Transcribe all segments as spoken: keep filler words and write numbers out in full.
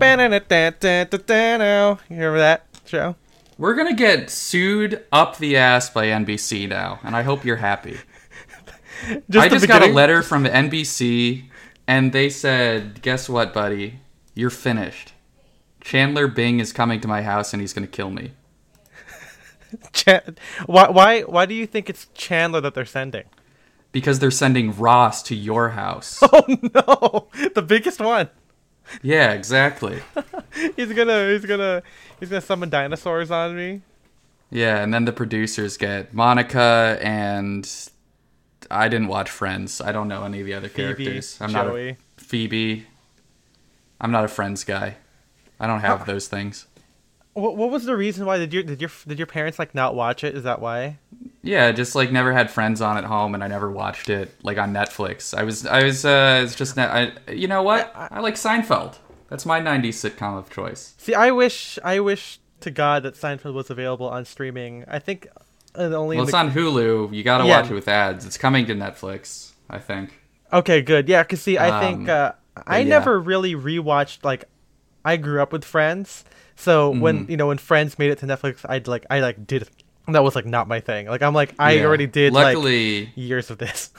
You remember that show? We're going to get sued up the ass by N B C now, and I hope you're happy. just I just got a letter from N B C, and they said, guess what, buddy? You're finished. Chandler Bing is coming to my house, and he's going to kill me. Chan- why, why, why do you think it's Chandler that they're sending? Because they're sending Ross to your house. Oh, no! The biggest one! Yeah, exactly. he's gonna, he's gonna, he's gonna summon dinosaurs on me. Yeah, and then the producers get Monica and I didn't watch Friends. I don't know any of the other Phoebe, characters. I'm Joey. not a Phoebe. I'm not a Friends guy. I don't have those things. What What was the reason why did your did your did your parents like not watch it? Is that why? Yeah, just like never had Friends on at home, and I never watched it like on Netflix. I was, I was, uh, it's just, I, you know what? I, I, I like Seinfeld. That's my nineties sitcom of choice. See, I wish, I wish to God that Seinfeld was available on streaming. I think the only well, it's the... on Hulu. You gotta yeah. watch it with ads. It's coming to Netflix, I think. Okay, good. Yeah, cause see, I um, think uh, I yeah. never really rewatched. Like, I grew up with Friends, so mm-hmm. when you know when Friends made it to Netflix, I'd like, I like did. That was like not my thing. Like I'm like I yeah. already did luckily, like years of this.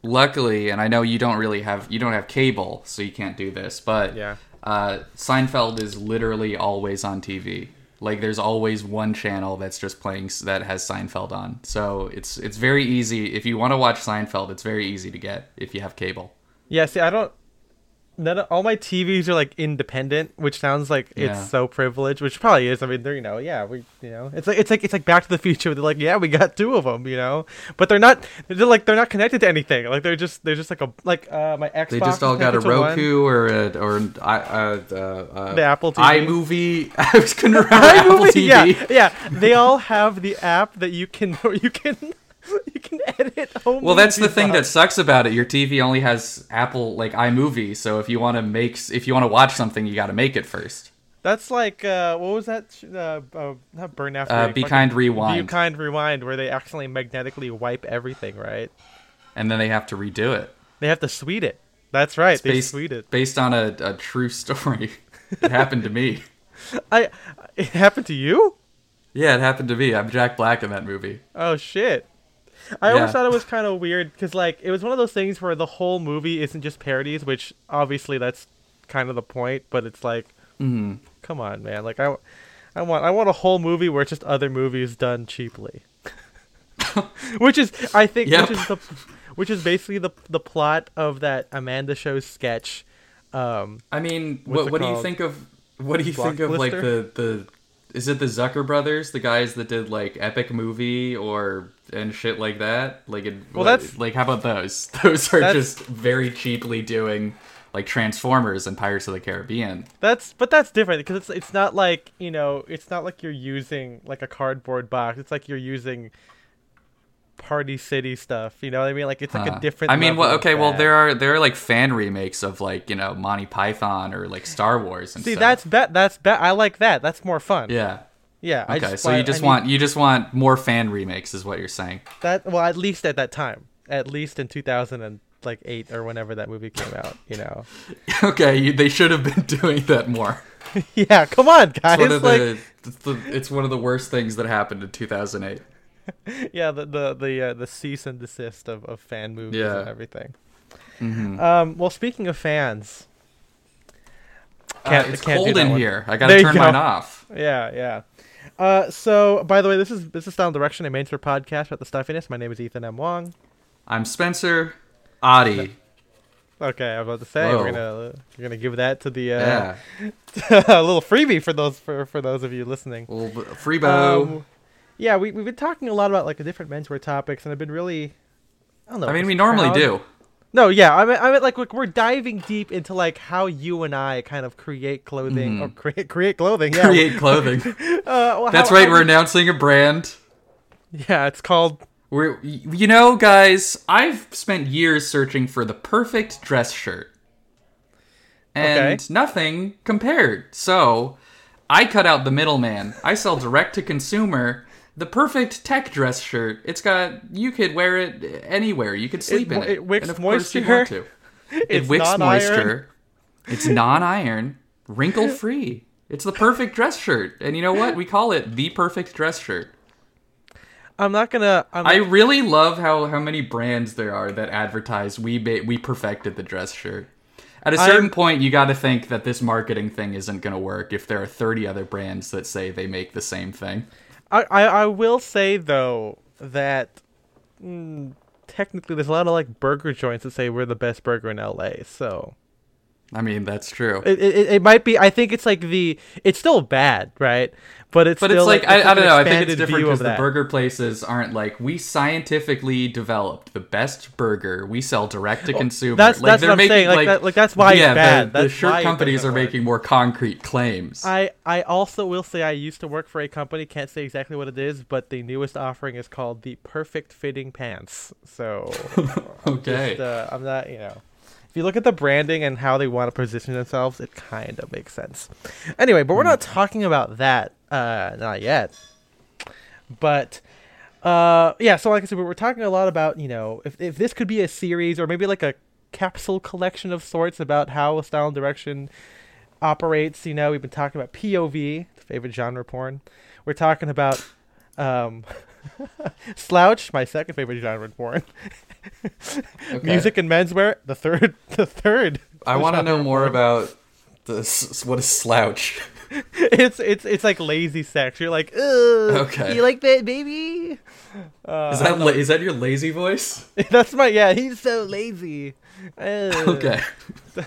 Luckily, and I know you don't really have you don't have cable, so you can't do this. But yeah, uh, Seinfeld is literally always on T V. Like there's always one channel that's just playing that has Seinfeld on. So it's it's very easy if you want to watch Seinfeld. It's very easy to get if you have cable. Yeah. See, I don't. None of, all my T Vs are like independent, which sounds like yeah. it's so privileged, which probably is. I mean, they're you know, yeah, we you know, it's like it's like it's like Back to the Future. They're like, yeah, we got two of them, you know, but they're not. They're like they're not connected to anything. Like they're just they're just like a like uh, my Xbox. They just all got a Roku one. or a, or an, uh, uh, the Apple T V. iMovie. I was going to Apple T V. Yeah, yeah, they all have the app that you can you can. You can edit home. Well, that's the thing on. that sucks about it. Your T V only has Apple, like iMovie. So if you want to make, if you want to watch something, you got to make it first. That's like, uh, what was that? Uh, uh, not Burn After. Uh, Be Kind Rewind. Be Kind Rewind, where they accidentally magnetically wipe everything, right? And then they have to redo it. They have to sweet it. That's right. It's they based, sweet it. Based on a, a true story. It happened to me. I. It happened to you? Yeah, it happened to me. I'm Jack Black in that movie. Oh, shit. I always yeah. thought it was kind of weird because, like, it was one of those things where the whole movie isn't just parodies, which obviously that's kind of the point. But it's like, mm-hmm. come on, man! Like, I, I want, I want a whole movie where it's just other movies done cheaply, which is, I think, yep. which is the, which is basically the the plot of that Amanda Show sketch. Um, I mean, what what called? do you think of what do you Block think of blister? like the the. Is it the Zucker brothers, the guys that did like Epic Movie or and shit like that? Like, it, well, what, that's like how about those? Those are just very cheaply doing like Transformers and Pirates of the Caribbean. That's but that's different because it's it's not like you know it's not like you're using like a cardboard box. It's like you're using Party City stuff. You know what I mean? Like it's huh. like a different. I mean, well, okay, well there are there are like fan remakes of like you know Monty Python or like Star Wars and See, stuff. that's bet that's bet. I like that. That's more fun. Yeah. Yeah. Okay, I just, so you just I want need... you just want more fan remakes, is what you're saying. That well, at least at that time, at least in two thousand eight or whenever that movie came out, you know. okay, you, they should have been doing that more. yeah, come on, guys. It's one of like... the, it's, the, it's one of the worst things that happened in two thousand eight. yeah, the the the, uh, the cease and desist of, of fan movies yeah. and everything. Mm-hmm. Um, well, speaking of fans, can't, uh, it's can't cold in one. here. I gotta there turn mine go. off. Yeah, yeah. Uh, so, by the way, this is this is Style and Direction, a mainstream podcast about the stuffiness. My name is Ethan M. Wong. I'm Spencer Adi. Okay, I was about to say Whoa. we're gonna we're gonna give that to the uh, yeah. a little freebie for those for, for those of you listening. A little freebo. Um, Yeah, we, we've been talking a lot about, like, the different menswear topics, and I've been really, I don't know. I mean, we normally proud. do. No, yeah, I mean, I mean, like, look, we're diving deep into, like, how you and I kind of create clothing, mm. or create, create clothing, yeah. Create clothing. uh, well, That's how, right, how we're we... announcing a brand. Yeah, it's called... We're, you know, guys, I've spent years searching for the perfect dress shirt. And okay. nothing compared, so I cut out the middleman. I sell direct-to-consumer... The perfect tech dress shirt. It's got, you could wear it anywhere. You could sleep it, in it. It wicks and of moisture. Course you want to. It wicks non-iron. moisture. It's non-iron. wrinkle-free. It's the perfect dress shirt. And you know what? We call it the perfect dress shirt. I'm not gonna... I'm not... I really love how, how many brands there are that advertise, we ba- we perfected the dress shirt. At a certain I'm... point, you gotta think that this marketing thing isn't gonna work if there are thirty other brands that say they make the same thing. I, I, I will say, though, that mm, technically there's a lot of, like, burger joints that say we're the best burger in L A, so... I mean, that's true. It, it it might be. I think it's like the. It's still bad, right? But it's. But still it's like, like I, it's I don't know. I think it's different because the burger places aren't like, we scientifically developed the best burger. We sell direct to consumer. That's like, that's what I'm making, saying. Like, like, that, like that's why yeah, it's bad. The, that's the shirt companies are making more concrete claims. I I also will say I used to work for a company. Can't say exactly what it is, but the newest offering is called the Perfect Fitting Pants. So. okay. I'm, just, uh, I'm not. You know. If you look at the branding and how they want to position themselves, it kind of makes sense. Anyway, but we're not talking about that. Uh, not yet. But, uh, yeah, so like I said, we were talking a lot about, you know, if if this could be a series or maybe like a capsule collection of sorts about how Style and Direction operates. You know, we've been talking about P O V, favorite genre porn. We're talking about um, Slouch, my second favorite genre porn. Okay. Music and menswear, the third the third I want to know more porn. About this. What is slouch? it's it's it's like lazy sex. You're like, ugh, okay, you like that, baby? Uh, is that la- is that your lazy voice? That's my, yeah, he's so lazy. Ugh. Okay.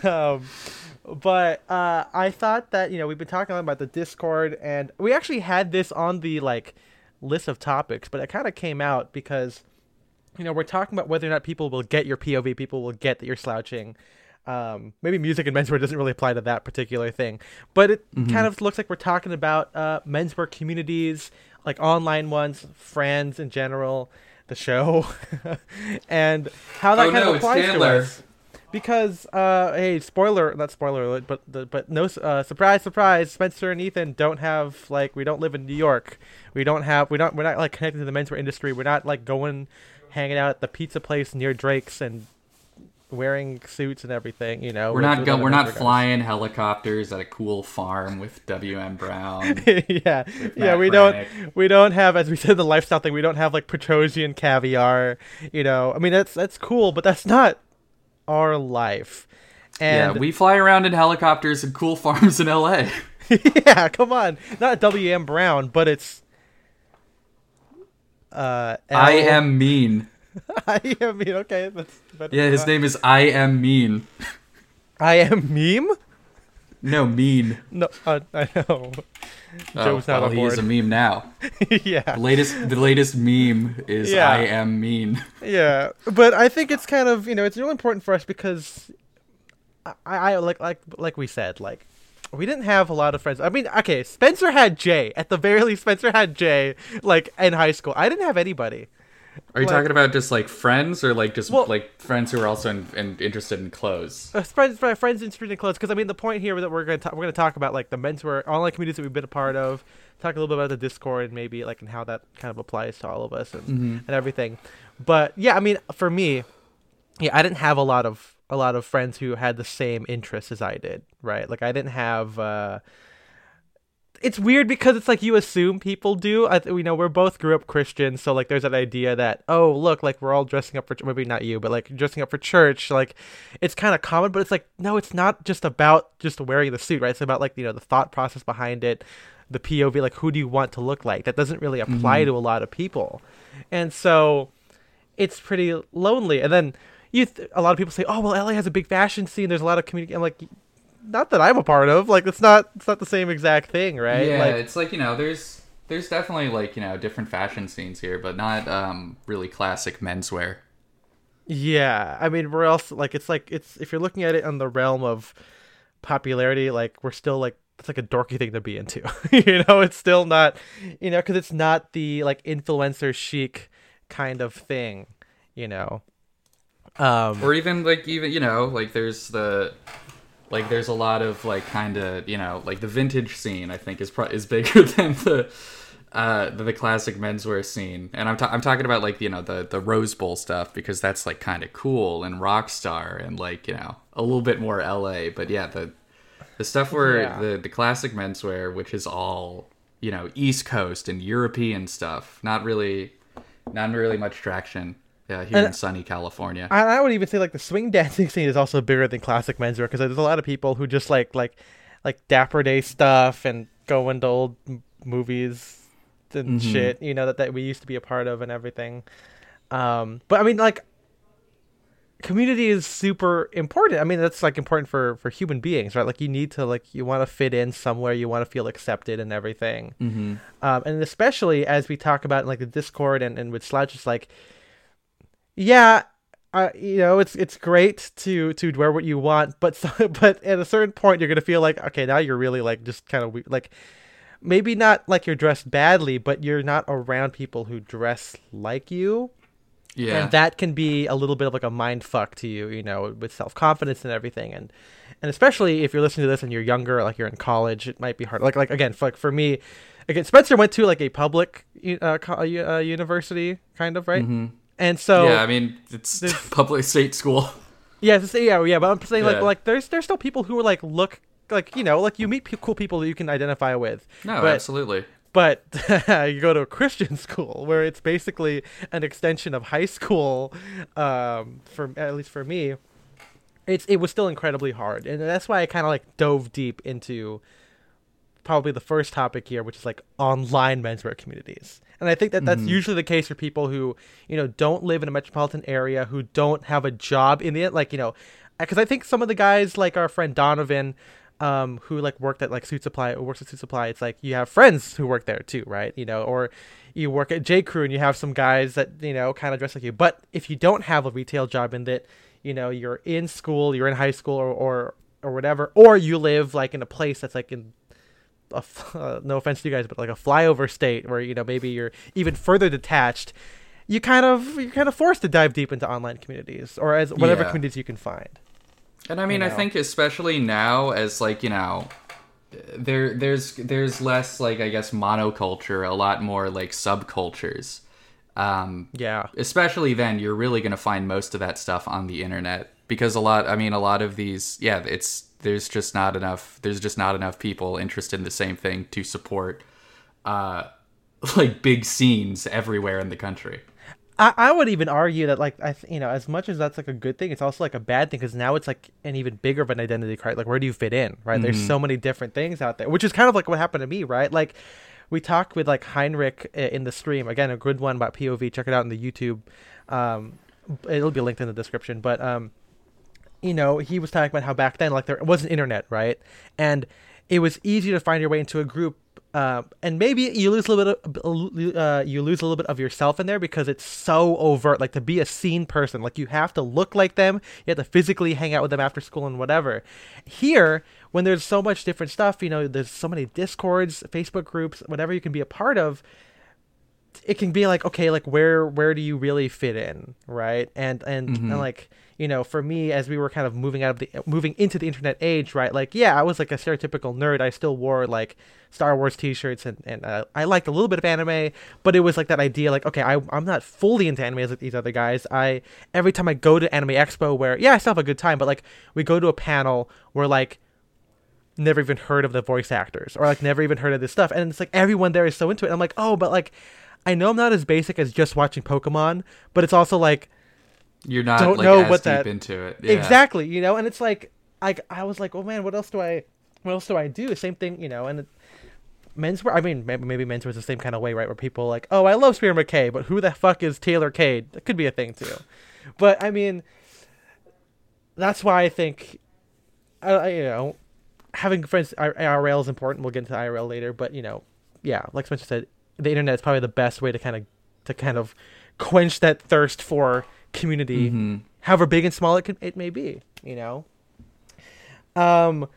um but uh I thought that, you know, we've been talking about the Discord, and we actually had this on the like list of topics, but it kind of came out because, you know, we're talking about whether or not people will get your P O V, people will get that you're slouching. Um, maybe music and menswear doesn't really apply to that particular thing. But it mm-hmm. kind of looks like we're talking about uh, menswear communities, like online ones, friends in general, the show, and how that oh, kind no, of applies to us. Because, uh, hey, spoiler, not spoiler alert, but, but no, uh, surprise, surprise, Spencer and Ethan don't have, like, we don't live in New York. We don't have, we don't, we're not, like, connected to the menswear industry. We're not, like, going... hanging out at the pizza place near Drake's and wearing suits and everything, you know. We're not go- we're not flying helicopters at a cool farm with W M Brown. yeah, yeah. We Brannick. don't we don't have, as we said, the lifestyle thing. We don't have like Petrosian caviar, you know. I mean, that's that's cool, but that's not our life. And yeah, we fly around in helicopters and cool farms in L A. yeah, come on, not W M Brown, but it's. Uh, L- I am mean. I am mean. Okay, that's better. Yeah, his not. name is I am mean. I am meme. No mean. No, uh, I know. Oh, Joe's not well, on board. He is a meme now. yeah. The latest, the latest meme is yeah. I am mean. yeah, but I think it's kind of, you know, it's really important for us because I, I like like like we said, like. We didn't have a lot of friends. I mean, okay, Spencer had Jay. At the very least, Spencer had Jay, like, in high school. I didn't have anybody. Are you like, talking about just, like, friends or, like, just, well, like, friends who are also in, in, interested in clothes? Uh, friends, friends interested in clothes, because, I mean, the point here that we're going to we're gonna talk about, like, the menswear online communities that we've been a part of, talk a little bit about the Discord, maybe, like, and how that kind of applies to all of us and, mm-hmm. and everything. But, yeah, I mean, for me, yeah, I didn't have a lot of... a lot of friends who had the same interests as I did, right? Like I didn't have, uh, it's weird because it's like, you assume people do, I th- you know, we're both grew up Christian. So like, there's that idea that, oh, look, like we're all dressing up for, ch- maybe not you, but like dressing up for church. Like it's kind of common, but it's like, no, it's not just about just wearing the suit, right? It's about like, you know, the thought process behind it, the P O V, like who do you want to look like? That doesn't really apply mm-hmm. to a lot of people. And so it's pretty lonely. And then, You th- a lot of people say, oh, well, L A has a big fashion scene. There's a lot of community. I'm like, not that I'm a part of. Like, it's not it's not the same exact thing, right? Yeah, like, it's like, you know, there's there's definitely, like, you know, different fashion scenes here, but not um, really classic menswear. Yeah. I mean, we're also, like, it's like, it's if you're looking at it on the realm of popularity, like, we're still, like, it's like a dorky thing to be into. you know, it's still not, you know, because it's not the, like, influencer chic kind of thing, you know. Um, or even like even you know like there's the like there's a lot of like kind of you know like the vintage scene I think is pro- is bigger than the uh the, the classic menswear scene, and I'm ta- I'm talking about like you know the the Rose Bowl stuff because that's like kind of cool and rock star and like you know a little bit more L A, but yeah the The stuff where yeah. the, the classic menswear, which is all, you know, East Coast and European stuff. Not really, not really much traction uh, here and in sunny California. I, I would even say, like, the swing dancing scene is also bigger than classic menswear, because there's a lot of people who just like, like, like Dapper Day stuff and go into old m- movies and mm-hmm. shit, you know, that, that we used to be a part of and everything. Um, but, I mean, like, community is super important. I mean, that's like important for for human beings, right? Like, you need to, like, you want to fit in somewhere, you want to feel accepted and everything. Mm-hmm. Um, and especially as we talk about, like, the Discord and, and with Slouch, it's like, yeah, uh, you know, it's it's great to to wear what you want, but so, but at a certain point you're gonna feel like, okay, now you're really, like, just kind of like, maybe not like you're dressed badly, but you're not around people who dress like you. Yeah. And that can be a little bit of, like, a mind fuck to you, you know, with self-confidence and everything. And and especially if you're listening to this and you're younger, like, you're in college, it might be hard. Like, like again, for, like, for me, again, Spencer went to, like, a public uh, co- uh, university, kind of, right? Mm-hmm. And so... Yeah, I mean, it's public state school. Yeah, it's, yeah, yeah, but I'm saying, like, yeah. like there's there's still people who, like, look, like, you know, like, you meet p- cool people that you can identify with. No, but, absolutely. But you go to a Christian school where it's basically an extension of high school, um, for at least for me, it's it was still incredibly hard. And that's why I kind of, like, dove deep into probably the first topic here, which is, like, online menswear communities. And I think that that's mm-hmm. usually the case for people who, you know, don't live in a metropolitan area, who don't have a job in the, like, you know, because I think some of the guys, like our friend Donovan, Um, who, like, worked at, like, Suit Supply, or works at Suit Supply, it's like, you have friends who work there too, right? You know, or you work at J Crew and you have some guys that, you know, kind of dress like you. But if you don't have a retail job in that, you know, you're in school, you're in high school, or or, or whatever, or you live, like, in a place that's, like, in a, uh, no offense to you guys, but, like, a flyover state where, you know, maybe you're even further detached, you kind of you're kind of forced to dive deep into online communities, or as whatever yeah. communities you can find. And I mean, you know. I think especially now, as, like, you know, there there's there's less, like, I guess, monoculture, a lot more, like, subcultures. Um, yeah. Especially then, you're really going to find most of that stuff on the internet, because a lot, I mean, a lot of these, yeah, it's there's just not enough. There's just not enough people interested in the same thing to support, uh, like, big scenes everywhere in the country. I, I would even argue that, like, I th- you know, as much as that's, like, a good thing, it's also, like, a bad thing, because now it's, like, an even bigger of an identity crisis. Like, where do you fit in, right? Mm-hmm. There's so many different things out there, which is kind of, like, what happened to me, right? Like, we talked with, like, Heinrich in the stream. Again, a good one about P O V. Check it out on the YouTube. Um, it'll be linked in the description. But, um, you know, he was talking about how back then, like, there wasn't internet, right? And it was easy to find your way into a group. Uh, and maybe you lose a little bit of, uh, you lose a little bit of yourself in there, because it's so overt. Like, to be a seen person, like, you have to look like them, you have to physically hang out with them after school and whatever. Here, when there's so much different stuff, you know, there's so many Discords, Facebook groups, whatever you can be a part of, it can be like, okay, like, where where do you really fit in, right? And and, mm-hmm. and like, you know, for me, as we were kind of moving out of the moving into the internet age, right? Like, yeah, I was, like, a stereotypical nerd. I still wore, like, Star Wars t-shirts, and and uh, I liked a little bit of anime, but it was like that idea, like, okay, I I'm not fully into anime as, like, these other guys. I every time I go to Anime Expo, where yeah, I still have a good time, but, like, we go to a panel where, like, never even heard of the voice actors, or, like, never even heard of this stuff, and it's like everyone there is so into it. And I'm like, oh, but, like, I know I'm not as basic as just watching Pokemon, but it's also, like, you're not don't like, know as what deep that, into it. Yeah. Exactly, you know? And it's like, I, I was like, oh, man, what else do I what else do I do? Same thing, you know, and it, menswear, I mean, maybe, maybe menswear is the same kind of way, right, where people are like, oh, I love Spear McKay, but who the fuck is Taylor Cade? That could be a thing, too. But, I mean, that's why I think, uh, you know, having friends, I R L is important. We'll get into I R L later, but, you know, yeah, like Spencer said, the internet is probably the best way to kind of to kind of quench that thirst for community, mm-hmm. however big and small it can, it may be, you know. Um,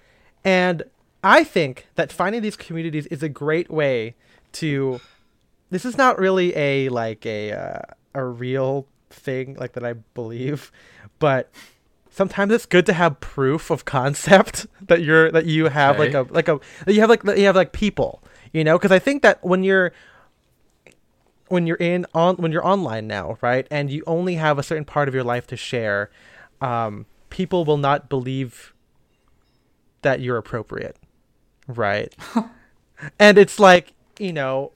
and I think that finding these communities is a great way to. This is not really a like a uh, a real thing like that I believe, but sometimes it's good to have proof of concept that you're that you have okay. like a like a that you have like that you have like people. You know, because I think that when you're when you're in on when you're online now, right, and you only have a certain part of your life to share, um, people will not believe that you're appropriate, right? And it's like, you know,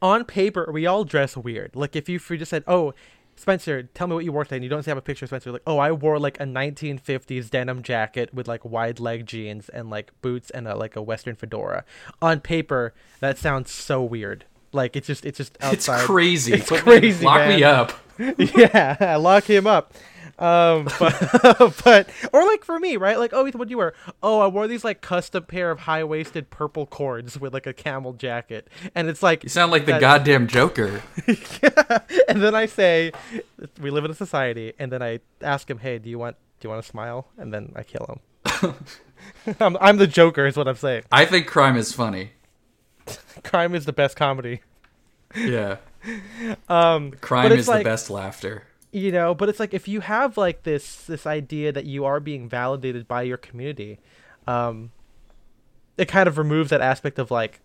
on paper, we all dress weird. Like, if you, if you just said, oh, Spencer, tell me what you wore today, and you don't have a picture of Spencer, like, oh, I wore, like, a nineteen fifties denim jacket with, like, wide-leg jeans and, like, boots and, a, like, a Western fedora. On paper, that sounds so weird. Like, it's just, it's just outside. It's crazy. It's Put crazy, me, Lock man. me up. Yeah, lock him up. Um, but, but, or like for me, right? Like, oh, Ethan, what do you wear? Oh, I wore these like custom pair of high-waisted purple cords with like a camel jacket. And it's like, you sound like the goddamn Joker. Yeah. And then I say, we live in a society. And then I ask him, hey, do you want, do you want to smile? And then I kill him. I'm, I'm the Joker is what I'm saying. I think crime is funny. Crime is the best comedy. Yeah. Um, crime is like, the best laughter. You know, but it's like if you have like this this idea that you are being validated by your community, um, it kind of removes that aspect of like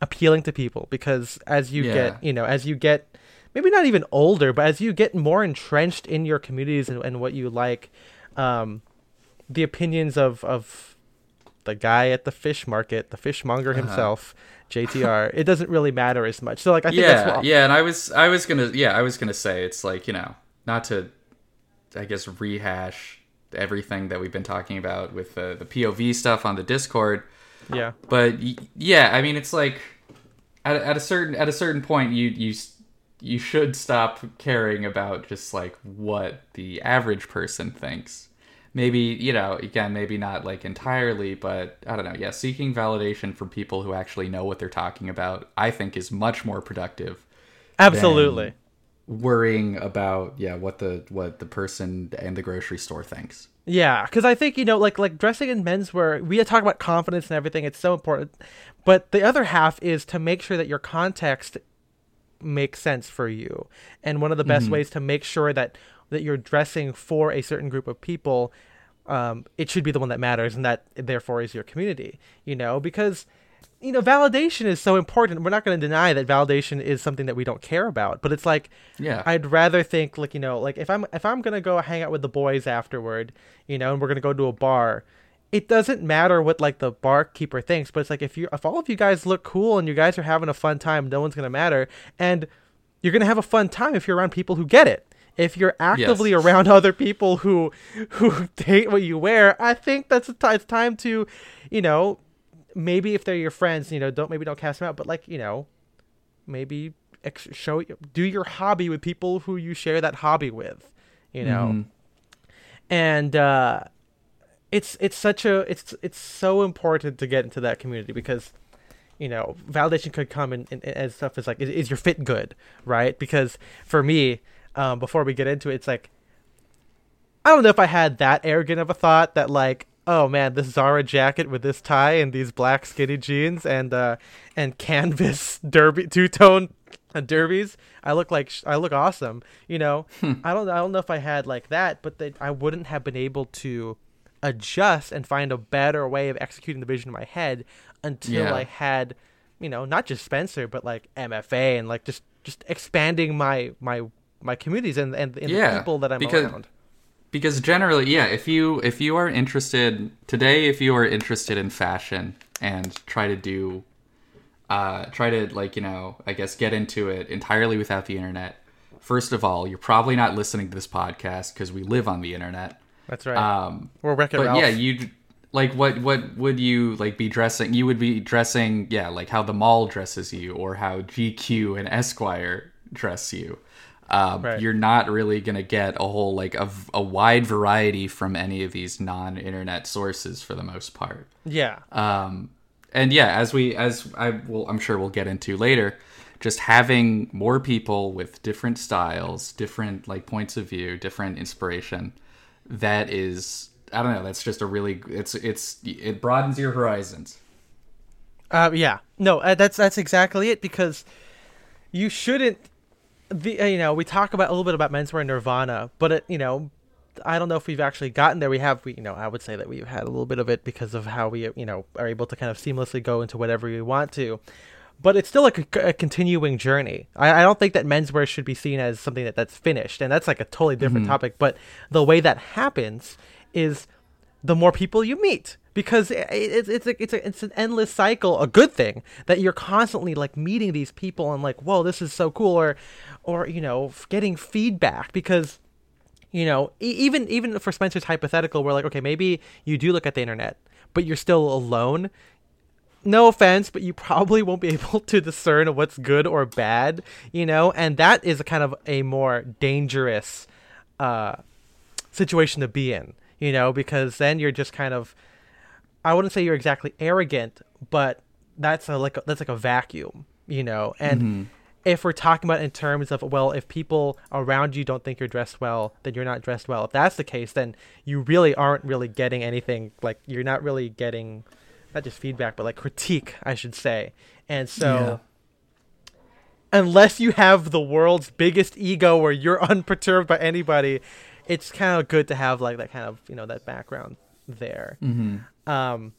appealing to people, because as you yeah. get, you know, as you get maybe not even older, but as you get more entrenched in your communities and, and what you like, um, the opinions of, of the guy at the fish market, the fishmonger himself, uh-huh. J T R, it doesn't really matter as much. So like I think yeah, that's what yeah, and I was I was gonna yeah, I was gonna say it's like, you know, not to I guess rehash everything that we've been talking about with the, the P O V stuff on the Discord. Yeah. But yeah, I mean it's like at, at a certain at a certain point you you you should stop caring about just like what the average person thinks. Maybe, you know, again, maybe not like entirely, but I don't know. Yeah, seeking validation from people who actually know what they're talking about, I think, is much more productive. Absolutely. Than worrying about yeah what the what the person in the grocery store thinks. Yeah, because I think, you know, like like dressing in menswear, we talk about confidence and everything. It's so important, but the other half is to make sure that your context makes sense for you. And one of the best mm-hmm. ways to make sure that. that you're dressing for a certain group of people, um, it should be the one that matters, and that therefore is your community, you know, because, you know, validation is so important. We're not going to deny that validation is something that we don't care about, but it's like, yeah, I'd rather think like, you know, like if I'm, if I'm going to go hang out with the boys afterward, you know, and we're going to go to a bar, it doesn't matter what like the barkeeper thinks, but it's like, if you, if all of you guys look cool and you guys are having a fun time, no one's going to matter. And you're going to have a fun time if you're around people who get it. If you're actively yes. around other people who who hate what you wear, I think that's a t- it's time to, you know, maybe if they're your friends, you know, don't maybe don't cast them out, but like, you know, maybe ex- show do your hobby with people who you share that hobby with, you know, mm. and uh, it's it's such a it's it's so important to get into that community because. You know, validation could come in, in, in as stuff as like, is, is your fit good, right? Because for me, um, before we get into it, it's like, I don't know if I had that arrogant of a thought that like, oh man, this Zara jacket with this tie and these black skinny jeans and uh, and canvas derby two tone derbies, I look like sh- I look awesome. You know, hmm. I don't I don't know if I had like that, but they, I wouldn't have been able to adjust and find a better way of executing the vision in my head until yeah. I had, you know, not just Spencer, but like M F A and like just, just expanding my my my communities and and, and yeah, the people that I'm because, around. Because generally, yeah, if you if you are interested today, if you are interested in fashion and try to do, uh, try to like you know, I guess get into it entirely without the internet. First of all, you're probably not listening to this podcast because we live on the internet. That's right. Um, or Wreck-It Ralph. But yeah, you. Like, what, what would you, like, be dressing? You would be dressing, yeah, like how the mall dresses you or how G Q and Esquire dress you. Um, right. You're not really going to get a whole, like, a, a wide variety from any of these non-internet sources for the most part. Yeah. Um, and, yeah, as we, as I will, I'm sure we'll get into later, just having more people with different styles, different, like, points of view, different inspiration, that is... I don't know. That's just a really it's it's it broadens your horizons. Uh, yeah, no, uh, that's that's exactly it because you shouldn't. The uh, you know we talk about a little bit about menswear and Nirvana, but it, you know I don't know if we've actually gotten there. We have we you know I would say that we've had a little bit of it because of how we you know are able to kind of seamlessly go into whatever we want to. But it's still like a, a continuing journey. I, I don't think that menswear should be seen as something that, that's finished, and that's like a totally different mm-hmm. topic. But the way that happens. Is the more people you meet. Because it's it's a, it's a, it's an endless cycle, a good thing, that you're constantly, like, meeting these people and, like, whoa, this is so cool, or, or you know, getting feedback. Because, you know, even even for Spencer's hypothetical, we're like, okay, maybe you do look at the internet, but you're still alone. No offense, but you probably won't be able to discern what's good or bad, you know? And that is a kind of a more dangerous uh, situation to be in, you know? Because then you're just kind of... I wouldn't say you're exactly arrogant, but that's a, like a, that's like a vacuum, you know. And mm-hmm. if we're talking about in terms of, well, if people around you don't think you're dressed well, then you're not dressed well. If that's the case, then you really aren't really getting anything. Like, you're not really getting, not just feedback, but like critique, I should say. And so yeah. unless you have the world's biggest ego where you're unperturbed by anybody, it's kind of good to have like that kind of, you know, that background there. Mm-hmm. Um,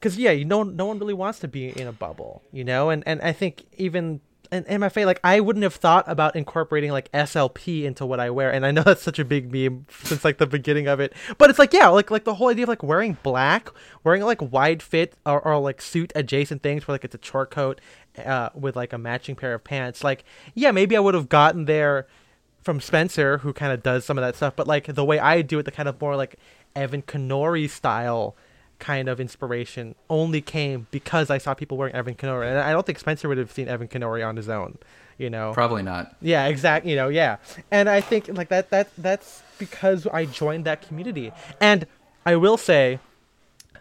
because yeah, you know, no one really wants to be in a bubble, you know, and and I think even in M F A, like, I wouldn't have thought about incorporating like S L P into what I wear, and I know that's such a big meme since like the beginning of it, but it's like yeah, like like the whole idea of like wearing black, wearing like wide fit or, or like suit adjacent things where like it's a short coat, uh, with like a matching pair of pants, like yeah, maybe I would have gotten there from Spencer, who kind of does some of that stuff, but like the way I do it, the kind of more like Evan Kinori style kind of inspiration only came because I saw people wearing Evan Kinori, and I don't think Spencer would have seen Evan Kinori on his own, you know. Probably not. Yeah, exactly. You know, yeah. And I think like that that that's because I joined that community, and I will say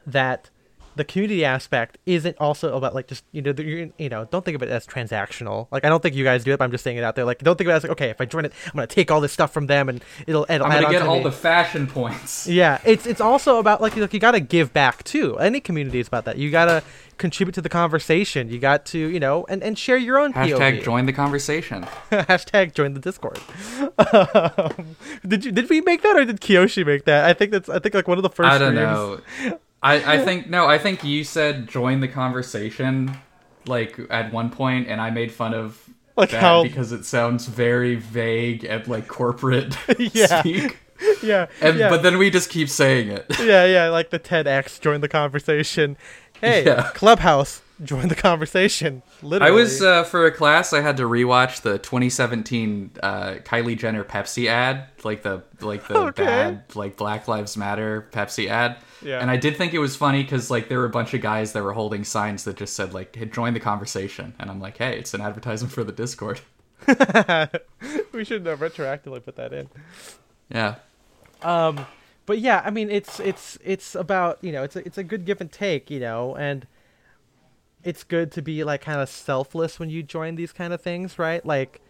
that the community aspect isn't also about like just you know the, you know don't think of it as transactional. Like, I don't think you guys do it, but I'm just saying it out there. Like, don't think of it as like, okay, if I join it, I'm gonna take all this stuff from them and it'll, it'll I'm add gonna get to all me. The fashion points. Yeah, it's it's also about like, like you gotta give back too. Any community is about that. You gotta contribute to the conversation. You got to you know and, and share your own. Hashtag P O V. Join the conversation. Hashtag join the Discord. um, did you did we make that or did Kiyoshi make that? I think that's I think like one of the first. I don't streams. know. I, I think, no, I think you said join the conversation, like, at one point, and I made fun of like that how... because it sounds very vague and, like, corporate yeah. speak. Yeah, and, yeah. But then we just keep saying it. Yeah, yeah, like the TEDx, join the conversation. Hey, yeah. Clubhouse, join the conversation, literally. I was, uh, for a class, I had to rewatch the twenty seventeen uh, Kylie Jenner Pepsi ad, like the, like the okay. bad, like, Black Lives Matter Pepsi ad. Yeah. And I did think it was funny because, like, there were a bunch of guys that were holding signs that just said, like, hey, join the conversation. And I'm like, hey, it's an advertisement for the Discord. We should have retroactively put that in. Yeah. Um, but, yeah, I mean, it's it's it's about, you know, it's a, it's a good give and take, you know, and it's good to be, like, kind of selfless when you join these kind of things, right? Like,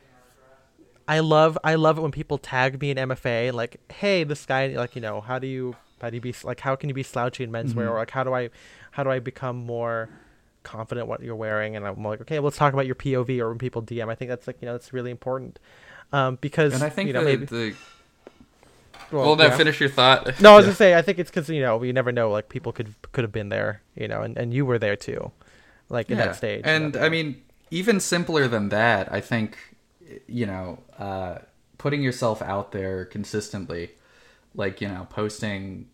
I love, I love it when people tag me in M F A, like, hey, this guy, like, you know, how do you... How do you be like? How can you be slouchy in menswear? Mm-hmm. Or like, how do I, how do I become more confident what you're wearing? And I'm like, okay, let's talk about your P O V. Or when people D M, I think that's like you know that's really important, um, because and I think you know, the, maybe... the... well, well yeah. no, finish your thought. No, I was yeah. gonna say I think it's because you know you never know, like people could could have been there, you know, and, and you were there too, like in yeah. that stage. And I mean, even simpler than that, I think, you know, uh, putting yourself out there consistently. Like, you know, posting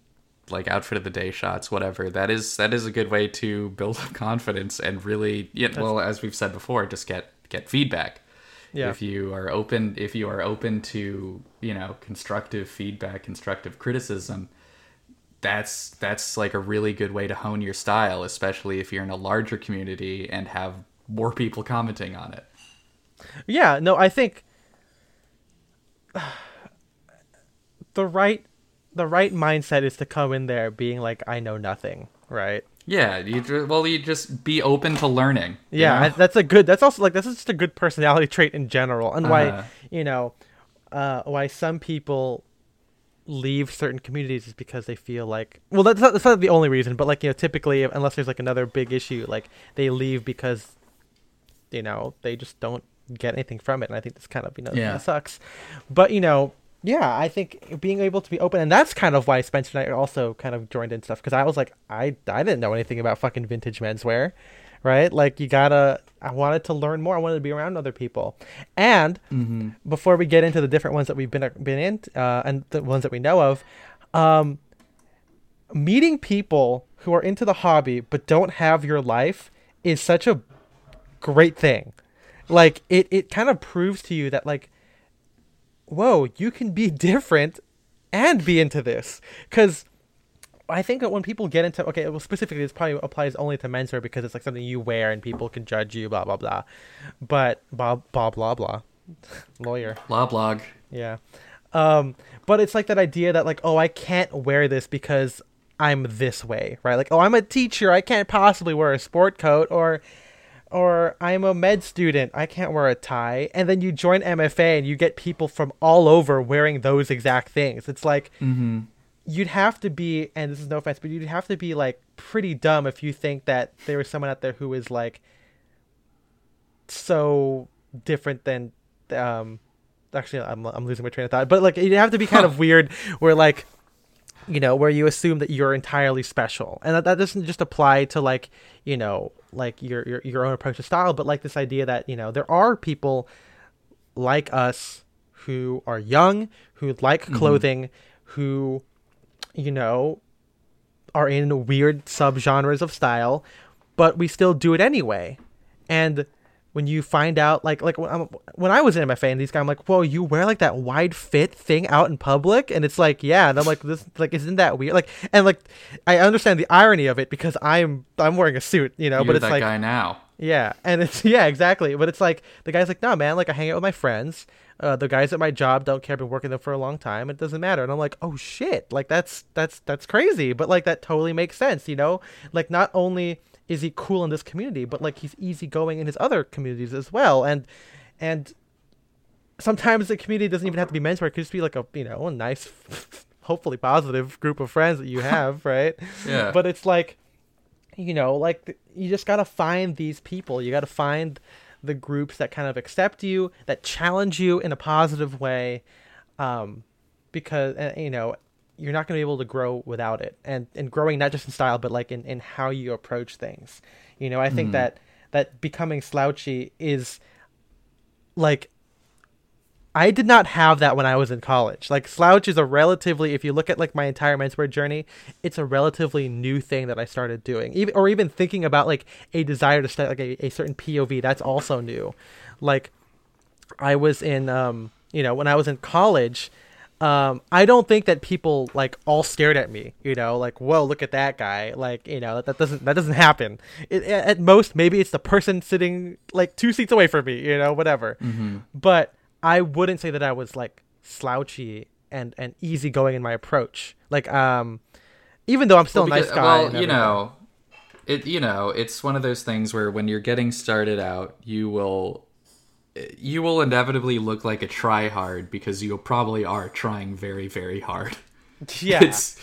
like outfit of the day shots, whatever. That is that is a good way to build up confidence and really, you know, well, as we've said before, just get get feedback. Yeah. If you are open, if you are open to you know constructive feedback, constructive criticism, that's that's like a really good way to hone your style, especially if you're in a larger community and have more people commenting on it. Yeah. No, I think the right. The right mindset is to come in there being like, I know nothing, right? Yeah, you, well, you just be open to learning. Yeah, you know? That's a good, that's also like, that's just a good personality trait in general. And why, uh, you know, uh, why some people leave certain communities is because they feel like, well, that's not, that's not the only reason, but like, you know, typically, unless there's like another big issue, like they leave because, you know, they just don't get anything from it. And I think that's kind of, you know, yeah. that sucks. But, you know, yeah, I think being able to be open, and that's kind of why Spencer and I also kind of joined in stuff, because I was like, I, I didn't know anything about fucking vintage menswear, right? Like, you gotta, I wanted to learn more. I wanted to be around other people. And mm-hmm. before we get into the different ones that we've been been in, uh, and the ones that we know of, um, meeting people who are into the hobby but don't have your life is such a great thing. Like, it, it kind of proves to you that, like, whoa, you can be different and be into this. Because I think that when people get into, okay, well, specifically, this probably applies only to menswear because it's, like, something you wear and people can judge you, blah, blah, blah. But, blah, blah, blah, blah. Lawyer. Blah, blog. Yeah. Um, but it's, like, that idea that, like, oh, I can't wear this because I'm this way, right? Like, oh, I'm a teacher. I can't possibly wear a sport coat, or... or I'm a med student, I can't wear a tie. And then you join M F A and you get people from all over wearing those exact things. It's like, mm-hmm. you'd have to be, and this is no offense, but you'd have to be like pretty dumb if you think that there was someone out there who is like so different than, um, actually I'm, I'm losing my train of thought, but like, you'd have to be kind of weird where like, you know, where you assume that you're entirely special. And that, that doesn't just apply to like, you know, like your, your your own approach to style, but like this idea that, you know, there are people like us who are young, who like clothing, mm-hmm. who, you know, are in weird subgenres of style, but we still do it anyway. And when you find out, like, like when, I'm, when I was in M F A and these guys, I'm like, whoa, you wear like that wide fit thing out in public? And it's like, yeah. And I'm like, this, like, isn't that weird? Like, and like, I understand the irony of it because I'm, I'm wearing a suit, you know, You're but it's that like, guy now. Yeah. And it's, yeah, exactly. But it's like, the guy's like, no, man, like I hang out with my friends. Uh, the guys at my job don't care. I've been working there for a long time. It doesn't matter. And I'm like, oh shit. Like that's, that's, that's crazy. But like, that totally makes sense. You know, like not only is he cool in this community, but like he's easygoing in his other communities as well. And and sometimes the community doesn't even have to be menswear. It could just be like a, you know, a nice, hopefully positive group of friends that you have, right? Yeah. But it's like, you know, like you just got to find these people. You got to find the groups that kind of accept you, that challenge you in a positive way, um, because, uh, you know, you're not going to be able to grow without it. And, and growing not just in style, but like in, in how you approach things. You know, I think mm. that, that becoming slouchy is like, I did not have that when I was in college. Like slouch is a relatively, if you look at like my entire menswear journey, it's a relatively new thing that I started doing, even, or even thinking about like a desire to start like a, a certain P O V. That's also new. Like I was in, um, you know, when I was in college, Um, I don't think that people like all stared at me, you know, like, whoa, look at that guy. Like, you know, that, that doesn't, that doesn't happen. It, at most, maybe it's the person sitting like two seats away from me, you know, whatever. Mm-hmm. But I wouldn't say that I was like slouchy and, and easygoing in my approach. Like, um, even though I'm still well, a nice because, guy. Well, you know, it, you know, it's one of those things where when you're getting started out, you will... you will inevitably look like a try hard because you probably are trying very, very hard. Yeah. It's,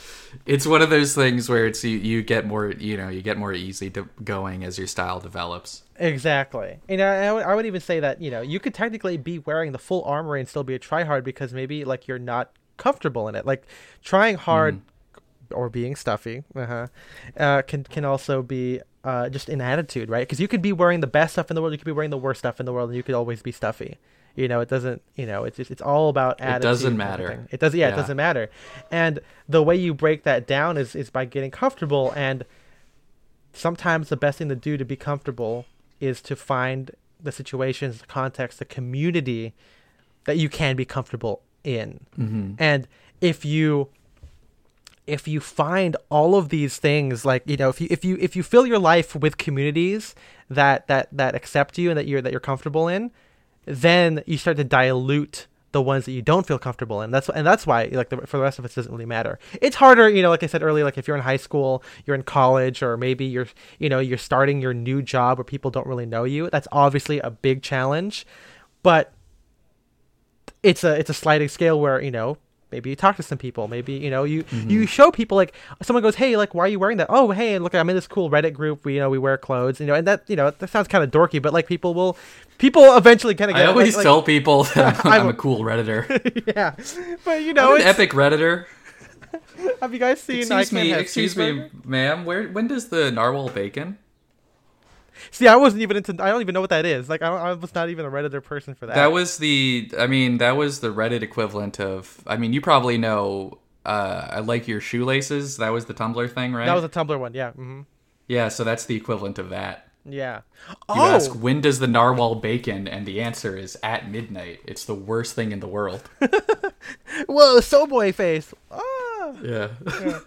it's one of those things where it's, you, you get more, you know, you get more easy to going as your style develops. Exactly. And I, I, would, I would even say that, you know, you could technically be wearing the full armory and still be a try hard because maybe like you're not comfortable in it. Like trying hard mm. or being stuffy uh-huh, uh, can, can also be, Uh, just in attitude, right? Because you could be wearing the best stuff in the world, you could be wearing the worst stuff in the world, and you could always be stuffy. You know, it doesn't. You know, it's it's, it's all about attitude. It doesn't matter. It doesn't. Yeah, yeah, it doesn't matter. And the way you break that down is is by getting comfortable. And sometimes the best thing to do to be comfortable is to find the situations, the context, the community that you can be comfortable in. Mm-hmm. And if you if you find all of these things, like, you know, if you if you if you fill your life with communities that that that accept you and that you're that you're comfortable in, then you start to dilute the ones that you don't feel comfortable in. That's and that's why like the, for the rest of it doesn't really matter. It's harder, you know, like I said earlier, like if you're in high school, you're in college, or maybe you're, you know, you're starting your new job where people don't really know you. That's obviously a big challenge, but it's a it's a sliding scale where, you know, maybe you talk to some people. Maybe, you know, you, mm-hmm. you show people, like, someone goes, hey, like, why are you wearing that? Oh, hey, look, I'm in this cool Reddit group. We, you know, we wear clothes, you know, and that, you know, that sounds kind of dorky, but, like, people will, people eventually kind of get I always like, tell like, people that I'm, I'm a cool Redditor. Yeah. But, you know, I'm an epic Redditor. Have you guys seen... Excuse me, excuse me, ma'am. Where? When does the narwhal bacon? See, I wasn't even into... I don't even know what that is. Like, I, I was not even a Redditor person for that. That was the... I mean, that was the Reddit equivalent of... I mean, you probably know uh, I like your shoelaces. That was the Tumblr thing, right? That was the Tumblr one, yeah. Mm-hmm. Yeah, so that's the equivalent of that. Yeah. Oh. You ask, when does the narwhal bacon? And the answer is at midnight. It's the worst thing in the world. Whoa, Soulboy face. Ah. Yeah. yeah.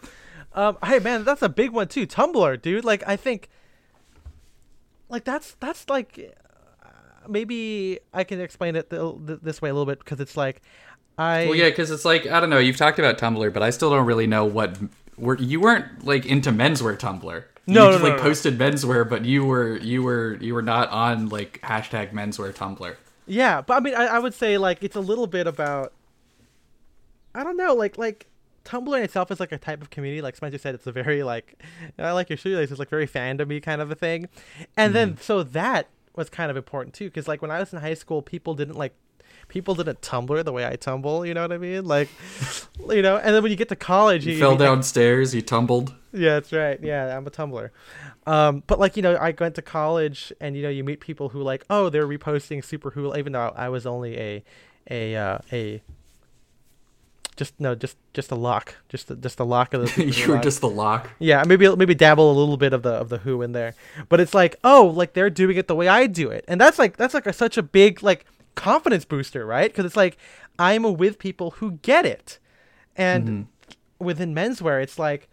Um, hey, man, that's a big one, too. Tumblr, dude. Like, I think, like, that's, that's like, uh, maybe I can explain it th- th- this way a little bit, because it's like, I... Well, yeah, because it's like, I don't know, you've talked about Tumblr, but I still don't really know what, were, you weren't, like, into menswear Tumblr. No, you just, no, no, like, no, posted no. menswear, but you were, you were, you were not on, like, hashtag menswear Tumblr. Yeah, but I mean, I, I would say, like, it's a little bit about, I don't know, like, like, Tumblr in itself is like a type of community, like Spencer said. It's a very like, I like your shoelaces, it's like very fandom-y kind of a thing. And mm. then so that was kind of important too, because like when I was in high school, people didn't like, people didn't Tumblr the way I tumble. You know what I mean? Like, you know. And then when you get to college, you, you fell you, downstairs, you tumbled. Yeah, that's right. Yeah, I'm a Tumblr. Um, but like, you know, I went to college, and you know, you meet people who like, oh, they're reposting Super Hulu, even though I was only a, a, uh, a. Just no, just just a lock, just the, just the lock of the. You're just the lock. Yeah, maybe maybe dabble a little bit of the of the Who in there, but it's like, oh, like they're doing it the way I do it, and that's like that's like a, such a big like confidence booster, right? Because it's like I'm with people who get it, and mm-hmm. within menswear, it's like,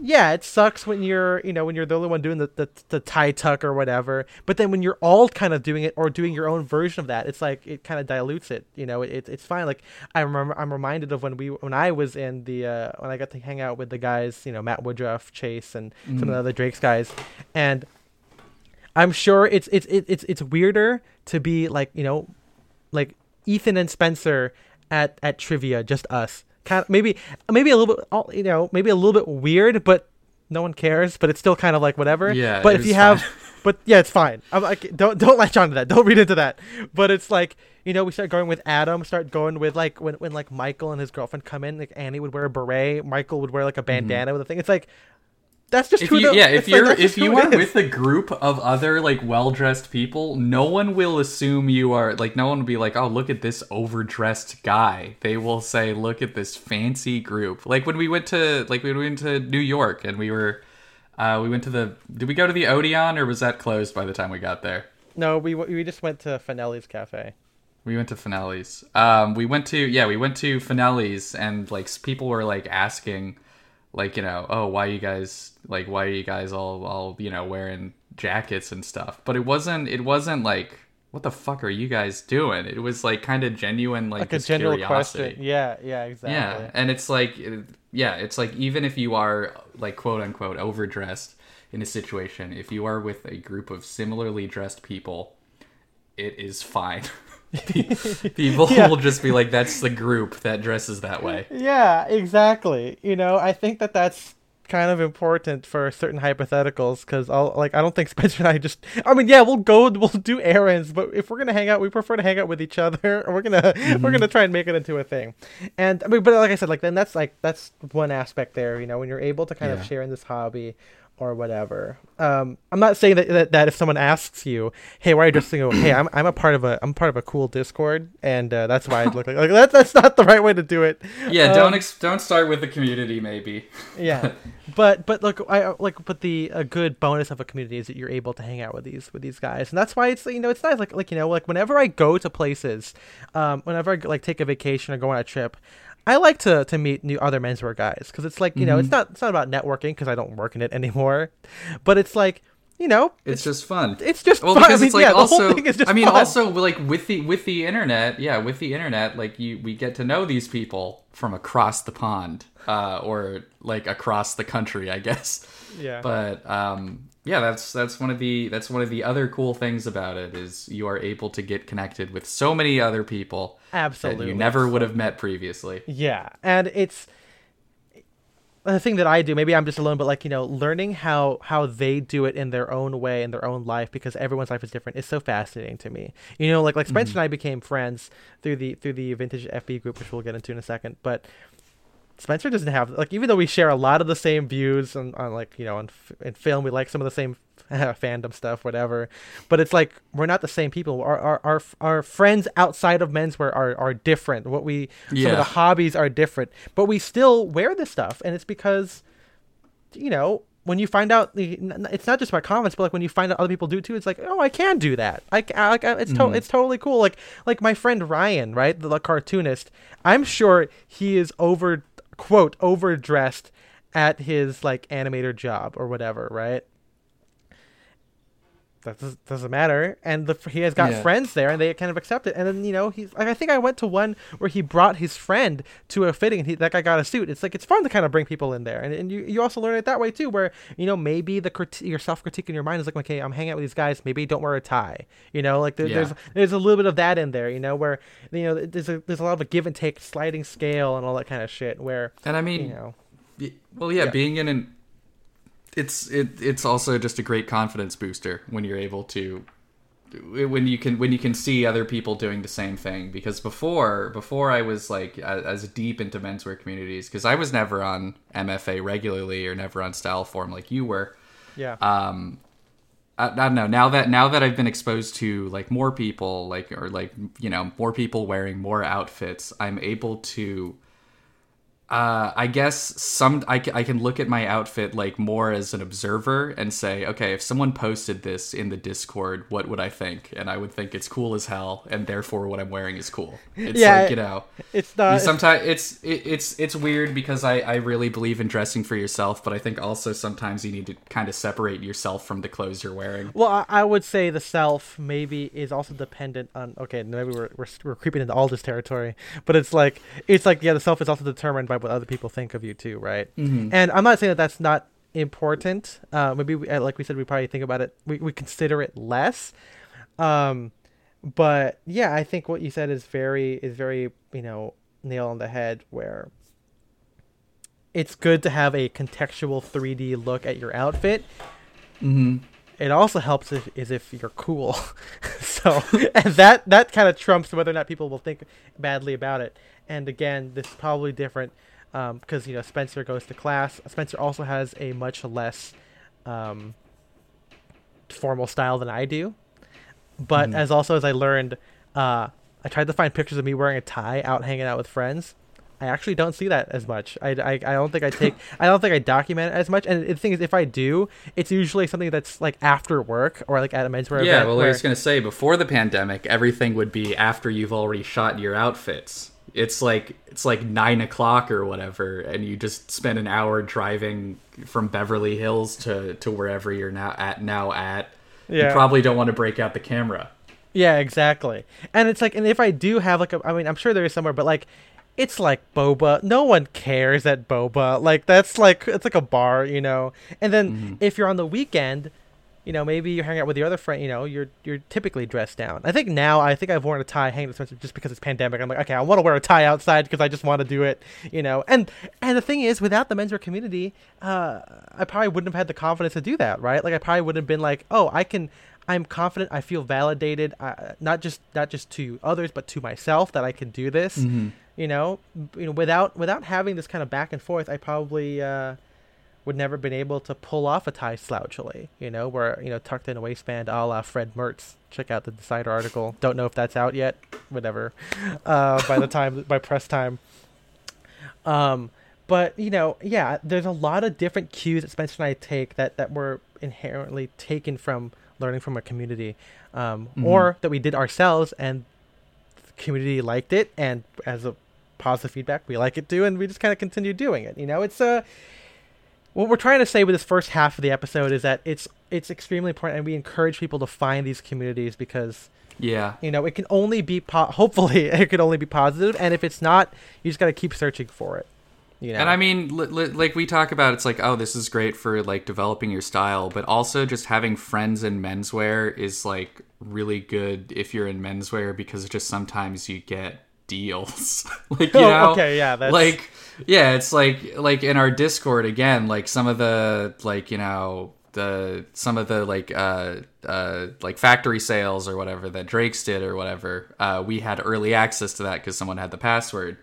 yeah, it sucks when you're you know when you're the only one doing the, the the tie tuck or whatever, but then when you're all kind of doing it or doing your own version of that, it's like it kind of dilutes it. You know, it it's fine. Like I remember, I'm reminded of when we when I was in the uh, when I got to hang out with the guys, you know, Matt Woodruff, Chase, and mm. some of the other Drake's guys, and I'm sure it's it's it's it's weirder to be like you know, like Ethan and Spencer at at trivia, just us. Kind of, maybe maybe a little bit you know maybe a little bit weird, but no one cares, but it's still kind of like whatever. Yeah, but if you have fine. But yeah, it's fine. I'm like, don't don't latch onto that, don't read into that, but it's like, you know, we start going with Adam, start going with like when, when like Michael and his girlfriend come in, like Annie would wear a beret, Michael would wear like a bandana mm-hmm. with a thing. It's like that's just if who you, the, yeah if you're like, if you are with a group of other like well-dressed people, no one will assume you are like no one will be like, oh, look at this overdressed guy. They will say, look at this fancy group. Like when we went to like we went to New York, and we were uh we went to the did we go to the Odeon, or was that closed by the time we got there? No, we we just went to Finelli's Cafe. We went to Finelli's. Um we went to yeah we went to Finelli's, and like people were like asking, like, you know, oh, why you guys, like, why are you guys all, all, you know, wearing jackets and stuff? But it wasn't, it wasn't like, what the fuck are you guys doing? It was, like, kind of genuine, like, like a general curiosity. Question. Yeah, yeah, exactly. Yeah, and it's like, yeah, it's like, even if you are, like, quote unquote, overdressed in a situation, if you are with a group of similarly dressed people, it is fine. People yeah. will just be like, that's the group that dresses that way. Yeah, exactly. You know, I think that that's kind of important for certain hypotheticals, because I'll like I don't think Spencer and I just I mean yeah we'll go we'll do errands, but if we're gonna hang out, we prefer to hang out with each other, or we're gonna mm-hmm. we're gonna try and make it into a thing. And I mean, but like I said, like then that's like that's one aspect there, you know, when you're able to kind yeah. of share in this hobby or whatever. Um, I'm not saying that, that that if someone asks you, hey, why are you dressing up? Hey, I'm I'm a part of a I'm part of a cool Discord, and uh, that's why I look like like that. That's not the right way to do it. Yeah, um, don't ex- don't start with the community, maybe. yeah, but but look, I like but the a good bonus of a community is that you're able to hang out with these with these guys, and that's why it's you know it's nice like like you know like whenever I go to places, um, whenever I like take a vacation or go on a trip, I like to, to meet new other menswear guys, because it's like, you know, mm-hmm. it's not it's not about networking, because I don't work in it anymore, but it's like, you know, it's, it's just fun. It's just well, fun. Because I mean, it's like yeah, also, the whole thing is just I mean, fun. Also like with the with the internet, yeah, with the internet, like you we get to know these people from across the pond, uh, or like across the country, I guess. Yeah. But um, yeah, that's that's one of the that's one of the other cool things about it is you are able to get connected with so many other people. Absolutely. That you never would have met previously. Yeah. And it's the thing that I do, maybe I'm just alone, but like, you know, learning how, how they do it in their own way, in their own life, because everyone's life is different, is so fascinating to me. You know, like, like Spencer mm-hmm. and I became friends through the, through the vintage F B group, which we'll get into in a second. But Spencer doesn't have, like, even though we share a lot of the same views on, on like, you know, on, in film, we like some of the same fandom stuff, whatever, but it's like we're not the same people. Our our our, our friends outside of menswear are, are different. What we yeah. some of the hobbies are different, but we still wear this stuff, and it's because, you know, when you find out, it's not just my comments, but like when you find out other people do too, it's like, oh, I can do that. Like, like it's to- mm. it's totally cool. Like, like my friend Ryan, right, the, the cartoonist. I'm sure he is over quote overdressed at his like animator job or whatever, right? That doesn't matter, and the, he has got yeah. friends there, and they kind of accept it. And then, you know, he's like, I think I went to one where he brought his friend to a fitting, and he, that guy got a suit. It's like, it's fun to kind of bring people in there, and, and you, you also learn it that way too, where, you know, maybe the crit- your self critique in your mind is like, okay, I'm hanging out with these guys, maybe don't wear a tie, you know, like there, yeah. there's there's a little bit of that in there, you know, where, you know, there's a there's a lot of a give and take, sliding scale, and all that kind of shit. Where, and I mean, you know, be, well, yeah, yeah, being in an It's it it's also just a great confidence booster when you're able to when you can when you can see other people doing the same thing, because before before I was like as deep into menswear communities, because I was never on M F A regularly or never on Style Forum like you were. Yeah. Um I, I don't know. Now that now that I've been exposed to like more people, like or like you know, more people wearing more outfits, I'm able to Uh, I guess some I, I can look at my outfit like more as an observer and say, okay, if someone posted this in the Discord, what would I think? And I would think it's cool as hell, and therefore what I'm wearing is cool. It's yeah, like, you know, it's not. Sometimes it's it, it's it's weird because I, I really believe in dressing for yourself, but I think also sometimes you need to kind of separate yourself from the clothes you're wearing. Well, I, I would say the self maybe is also dependent on. Okay, maybe we're we're we're creeping into all this territory, but it's like it's like yeah, the self is also determined by what other people think of you too, right? Mm-hmm. And I'm not saying that that's not important. Uh, maybe we, like we said, we probably think about it. We, we consider it less. Um, but yeah, I think what you said is very is very you know nail on the head. Where it's good to have a contextual three D look at your outfit. Mm-hmm. It also helps if, is if you're cool. So and that that kind of trumps whether or not people will think badly about it. And again, this is probably different because, um, you know, Spencer goes to class. Spencer also has a much less um, formal style than I do. But mm. as also as I learned, uh, I tried to find pictures of me wearing a tie out hanging out with friends. I actually don't see that as much. I, I, I don't think I take I don't think I document it as much. And the thing is, if I do, it's usually something that's like after work or like at a menswear event. Yeah, well, where... I was going to say, before the pandemic, everything would be after you've already shot your outfits. It's like it's like nine o'clock or whatever, and you just spend an hour driving from Beverly Hills to, to wherever you're now at. Now at yeah. You probably don't want to break out the camera. Yeah, exactly. And it's like, and if I do have like a, I mean, I'm sure there is somewhere, but like, it's like boba. No one cares at boba. Like that's like it's like a bar, you know. And then mm-hmm. if you're on the weekend, you know, maybe you hang out with your other friend, you know, you're you're typically dressed down. I think now, I think I've worn a tie hanging with Spencer just because it's pandemic. I'm like, okay, I want to wear a tie outside because I just want to do it, you know. And and the thing is, without the menswear community, uh, I probably wouldn't have had the confidence to do that, right? Like, I probably wouldn't have been like, oh, I can, I'm confident, I feel validated, uh, not just not just to others, but to myself that I can do this, mm-hmm. you know. You know, without without having this kind of back and forth, I probably... Uh, would never been able to pull off a tie slouchily, you know, where, you know, tucked in a waistband a la Fred Mertz. Check out the Decider article. Don't know if that's out yet. Whatever. Uh, by the time, by press time. Um, but, you know, yeah, there's a lot of different cues that Spencer and I take that, that were inherently taken from learning from a community um, mm-hmm. or that we did ourselves and the community liked it. And as a positive feedback, we like it too. And we just kind of continue doing it. You know, it's a, what we're trying to say with this first half of the episode is that it's it's extremely important, and we encourage people to find these communities because, yeah, you know, it can only be po- hopefully it can only be positive, and if it's not, you just got to keep searching for it. You know, and I mean, li- li- like we talk about, it's like, oh, this is great for like developing your style, but also just having friends in menswear is like really good if you're in menswear because just sometimes you get deals, like you know, oh, okay, yeah, that's... like. Yeah, it's like like in our Discord again, like some of the like, you know, the some of the like uh uh like factory sales or whatever that Drake's did or whatever, uh we had early access to that because someone had the password.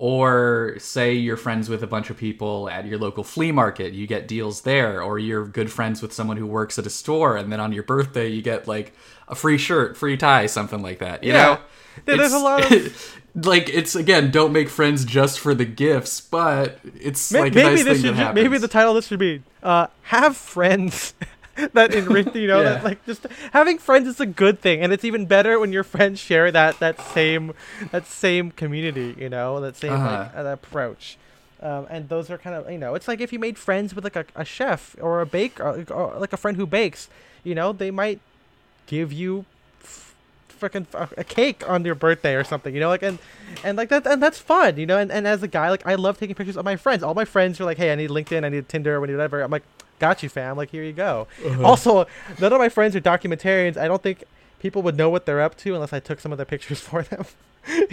Or say you're friends with a bunch of people at your local flea market, you get deals there. Or you're good friends with someone who works at a store, and then on your birthday you get like a free shirt, free tie, something like that. You yeah. know, yeah, there's a lot of like it's again, don't make friends just for the gifts, but it's maybe, like a nice thing that happens. Maybe the title of this should be uh, "Have Friends." That enrich, you know, yeah. that like just having friends is a good thing, and it's even better when your friends share that that same that same community, you know, that same uh-huh. like uh, approach. Um, and those are kind of, you know, it's like if you made friends with like a, a chef or a baker, or, or like a friend who bakes, you know, they might give you f- fucking f- a cake on your birthday or something, you know, like and and like that and that's fun, you know. And, and as a guy, like I love taking pictures of my friends. All my friends are like, hey, I need LinkedIn, I need Tinder, whatever. I'm like, got you, fam. Like, here you go. Uh-huh. Also, none of my friends are documentarians. I don't think people would know what they're up to unless I took some of their pictures for them.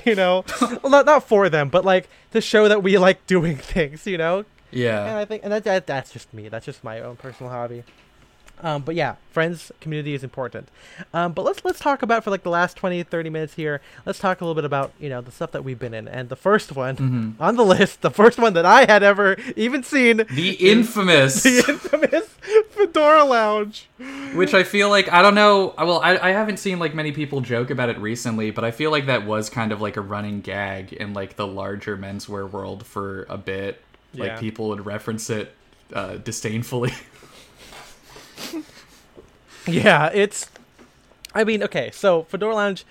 You know, well, not not for them, but like to show that we like doing things. You know. Yeah. And I think, and that, that that's just me. That's just my own personal hobby. Um, but yeah, friends, community is important. Um, but let's let's talk about for like the last twenty, thirty minutes here. Let's talk a little bit about, you know, the stuff that we've been in. And the first one mm-hmm. on the list, the first one that I had ever even seen, the infamous, the infamous Fedora Lounge, which I feel like I don't know. Well, I I haven't seen like many people joke about it recently, but I feel like that was kind of like a running gag in like the larger menswear world for a bit. Like yeah. people would reference it uh, disdainfully. Yeah, it's I mean, okay, so Fedora Lounge,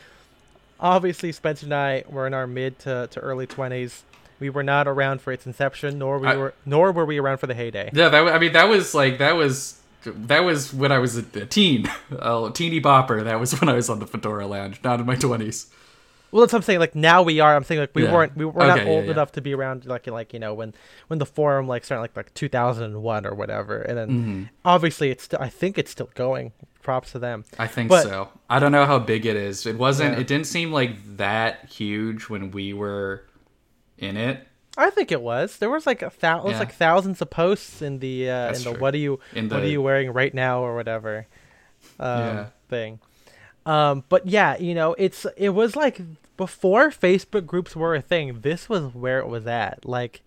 obviously Spencer and I were in our mid to, to early twenties. We were not around for its inception, nor we I, were nor were we around for the heyday. Yeah, that I mean that was like that was that was when I was a teen. A teeny bopper. That was when I was on the Fedora Lounge, not in my twenties. Well, that's what I'm saying. Like now we are. I'm saying like we yeah. weren't. We were okay, not yeah, old yeah. enough to be around. Like like you know when, when the forum like started like like two thousand one or whatever. And then mm-hmm. obviously it's. St- I think it's still going. Props to them. I think but, so. I don't know how big it is. It wasn't. Yeah. It didn't seem like that huge when we were in it. I think it was. There was like a thou- yeah. was like thousands of posts in the uh, in the true. what are you in what the... are you wearing right now or whatever um, yeah. thing. Um, but yeah, you know it's it was like. Before Facebook groups were a thing, this was where it was at. Like,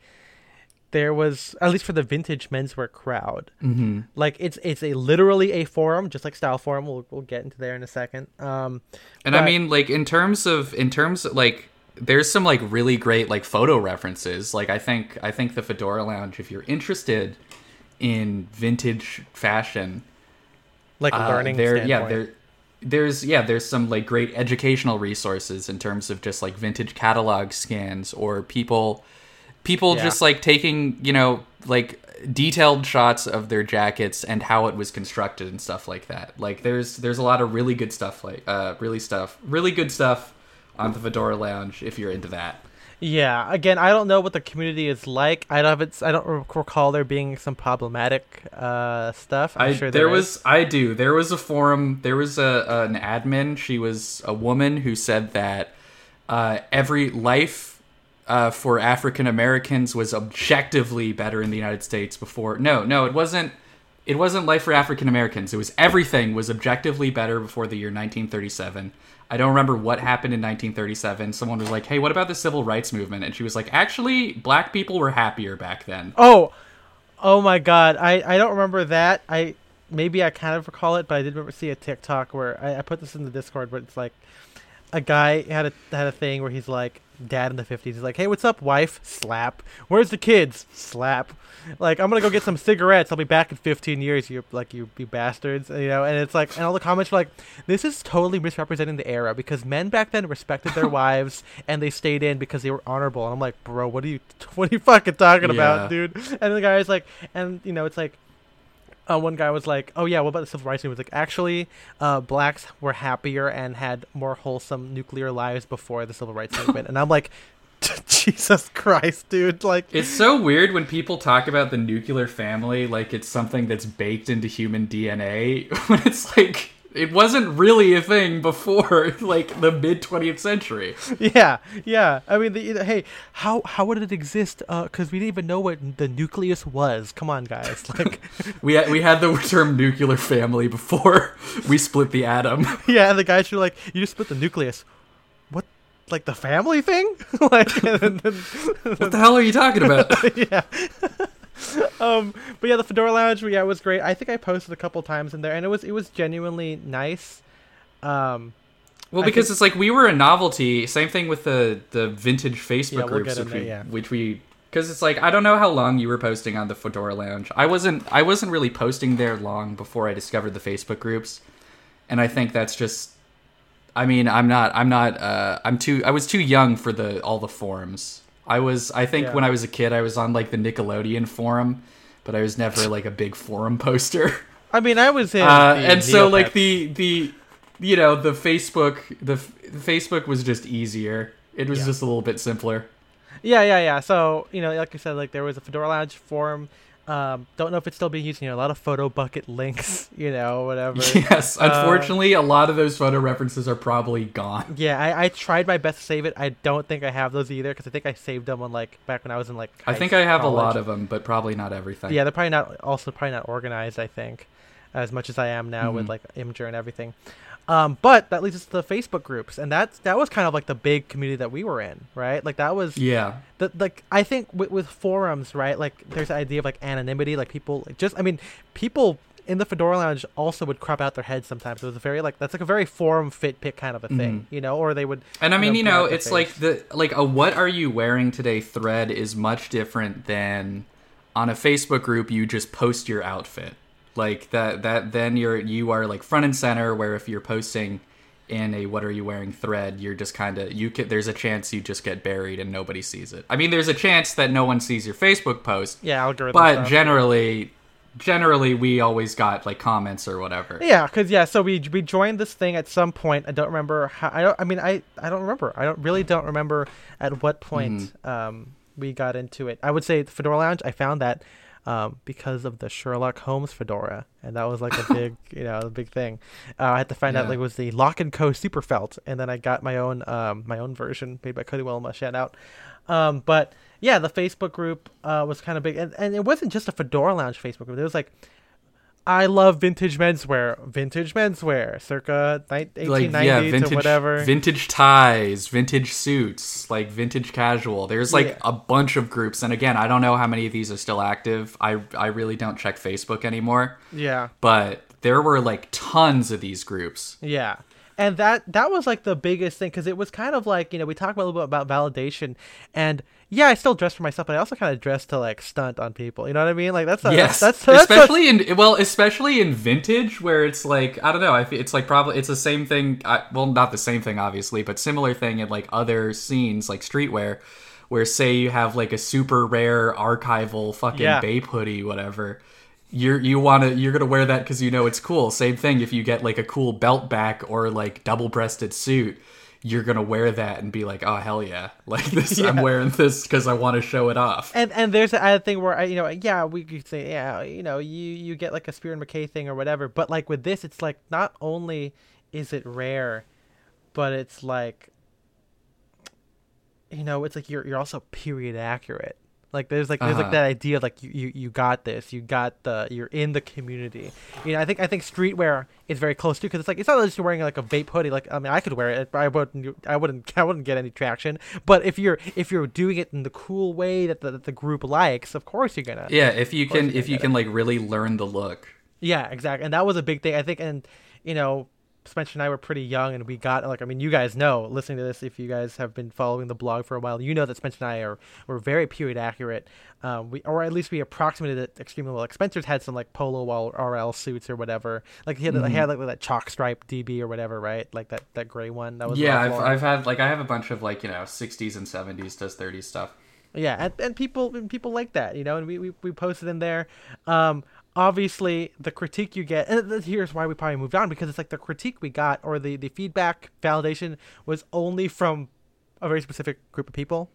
there was, at least for the vintage menswear crowd, mm-hmm. like it's it's a literally a forum, just like Style Forum. We'll we'll get into there in a second. Um, and but, I mean, like in terms of in terms of, like, there's some like really great like photo references. Like I think I think the Fedora Lounge, if you're interested in vintage fashion, like uh, learning, there, yeah, there. There's, yeah, there's some, like, great educational resources in terms of just, like, vintage catalog scans or people, people yeah. just, like, taking, you know, like, detailed shots of their jackets and how it was constructed and stuff like that. Like, there's there's a lot of really good stuff, like, uh, really stuff, really good stuff on the Fedora Lounge if you're into that. Yeah, again, I don't know what the community is like. I don't. It's, I don't recall there being some problematic uh, stuff. I'm I, sure there, there was. Is. I do. There was a forum. There was a an admin. She was a woman who said that uh, every life uh, for African Americans was objectively better in the United States before. No, no, it wasn't. It wasn't life for African Americans. It was everything was objectively better before the year nineteen thirty-seven. I don't remember what happened in nineteen thirty-seven. Someone was like, hey, what about the civil rights movement? And she was like, actually, black people were happier back then. Oh, oh my God. I, I don't remember that. I Maybe I kind of recall it, but I did remember see a TikTok where I, I put this in the Discord, but it's like a guy had a, had a thing where he's like, dad in the fifties. He's like, hey, what's up, wife? Slap. Where's the kids? Slap. Like, I'm going to go get some cigarettes. I'll be back in fifteen years, you like you, you bastards. You know, and it's like, and all the comments were like, this is totally misrepresenting the era because men back then respected their wives and they stayed in because they were honorable. And I'm like, bro, what are you, what are you fucking talking yeah. about, dude? And the guy's like, and, you know, it's like, Uh, one guy was like, oh, yeah, what about the civil rights movement? Like, actually, uh, blacks were happier and had more wholesome nuclear lives before the civil rights movement. And I'm like, Jesus Christ, dude. Like, it's so weird when people talk about the nuclear family like it's something that's baked into human D N A. When it's like, it wasn't really a thing before, like, the mid-twentieth century. Yeah, yeah. I mean, the, hey, how how would it exist? Because uh, we didn't even know what the nucleus was. Come on, guys. Like, we, had, we had the term nuclear family before we split the atom. Yeah, and the guys were like, you just split the nucleus. What like the family thing? Like, then, what the hell are you talking about? Yeah. um, but yeah, the Fedora Lounge, yeah, it was great. I think I posted a couple times in there, and it was it was genuinely nice. Um, well, because think, it's like we were a novelty. Same thing with the the vintage Facebook yeah, we'll groups, which, there, we, yeah. which we because it's like I don't know how long you were posting on the Fedora Lounge. I wasn't I wasn't really posting there long before I discovered the Facebook groups, and I think that's just. I mean, I'm not, I'm not, uh, I'm too, I was too young for the, all the forums. I was, I think yeah. when I was a kid, I was on like the Nickelodeon forum, but I was never like a big forum poster. I mean, I was in. Uh, the, and the so Neopets. Like the, the, you know, the Facebook, the, the Facebook was just easier. It was yeah. just a little bit simpler. Yeah, yeah, yeah. So, you know, like I said, like there was a Fedora Lounge forum. Um, don't know if it's still being used, you know, a lot of photo bucket links, you know, whatever. Yes, unfortunately, uh, a lot of those photo references are probably gone. Yeah, I, I tried my best to save it. I don't think I have those either, because I think I saved them on, like, back when I was in, like, I think I have college. A lot of them, but probably not everything. Yeah, they're probably not, also probably not organized, I think, as much as I am now mm-hmm. with, like, Imgur and everything. Um, but that leads us to the Facebook groups, and that's that was kind of like the big community that we were in, right? Like that was yeah. The, like I think with, with forums, right? Like there's the idea of like anonymity, like people like just I mean, people in the Fedora Lounge also would crop out their heads sometimes. It was a very like that's like a very forum fit pick kind of a thing, mm-hmm. you know? Or they would and I mean you know, you know it's like the like a "what are you wearing today" thread is much different than on a Facebook group you just post your outfit. Like that, that then you're you are like front and center. Where if you're posting in a "what are you wearing" thread, you're just kind of you can. There's a chance you just get buried and nobody sees it. I mean, there's a chance that no one sees your Facebook post. Yeah, algorithm. But stuff. generally, generally we always got like comments or whatever. Yeah, because yeah, so we we joined this thing at some point. I don't remember how. I don't. I mean, I I don't remember. I don't really don't remember at what point mm. um we got into it. I would say the Fedora Lounge. I found that. Um, because of the Sherlock Holmes fedora, and that was like a big, you know, a big thing. Uh, I had to find yeah. out like it was the Lock and Co. Super Felt, and then I got my own, um, my own version made by Cody Wilma. Shout out. Um, but yeah, the Facebook group uh, was kind of big, and, and it wasn't just a Fedora Lounge Facebook group. It was like, I love vintage menswear, vintage menswear, circa eighteen ninety like, yeah, vintage, to whatever. Vintage ties, vintage suits, like vintage casual. There's like yeah. a bunch of groups. And again, I don't know how many of these are still active. I, I really don't check Facebook anymore. Yeah. But there were like tons of these groups. Yeah. And that, that was like the biggest thing because it was kind of like, you know, we talked a little bit about validation and yeah, I still dress for myself, but I also kind of dress to like stunt on people. You know what I mean? Like that's a, yes, that's, that's especially that's, in well, especially in vintage where it's like I don't know. I it's like probably it's the same thing. I, well, not the same thing, obviously, but similar thing in like other scenes like streetwear, where say you have like a super rare archival fucking yeah. Bape hoodie, whatever. You're you want to you're gonna wear that because you know it's cool. Same thing if you get like a cool belt back or like double breasted suit. You're gonna wear that and be like, oh hell yeah, like this. Yeah. I'm wearing this because I want to show it off. And and there's a thing where I, you know, yeah, we could say, yeah, you know, you you get like a Spear and McKay thing or whatever. But like with this, it's like not only is it rare, but it's like, you know, it's like you're you're also period accurate. Like there's like there's uh-huh. like that idea of like you, you you got this, you got the you're in the community. You know, I think I think streetwear is very close too because it's like it's not just wearing like a vape hoodie. Like I mean, I could wear it, but I wouldn't I wouldn't I wouldn't get any traction. But if you're if you're doing it in the cool way that the, that the group likes, of course you're gonna. Yeah, if you can if you can it. like really learn the look. Yeah, exactly, and that was a big thing I think, and you know. Spencer and I were pretty young and we got like I mean you guys know listening to this if you guys have been following the blog for a while you know that Spencer and I are were very period accurate um we or at least we approximated it extremely well. Like Spencer's had some like polo wall R L suits or whatever like he had, mm-hmm. like, he had like that chalk stripe D B or whatever right like that that gray one that was yeah I've, I've had like I have a bunch of like you know sixties and seventies does thirties stuff yeah and, and people and people like that you know and we we, we posted in there um obviously the critique you get and here's why we probably moved on because it's like the critique we got or the the feedback validation was only from a very specific group of people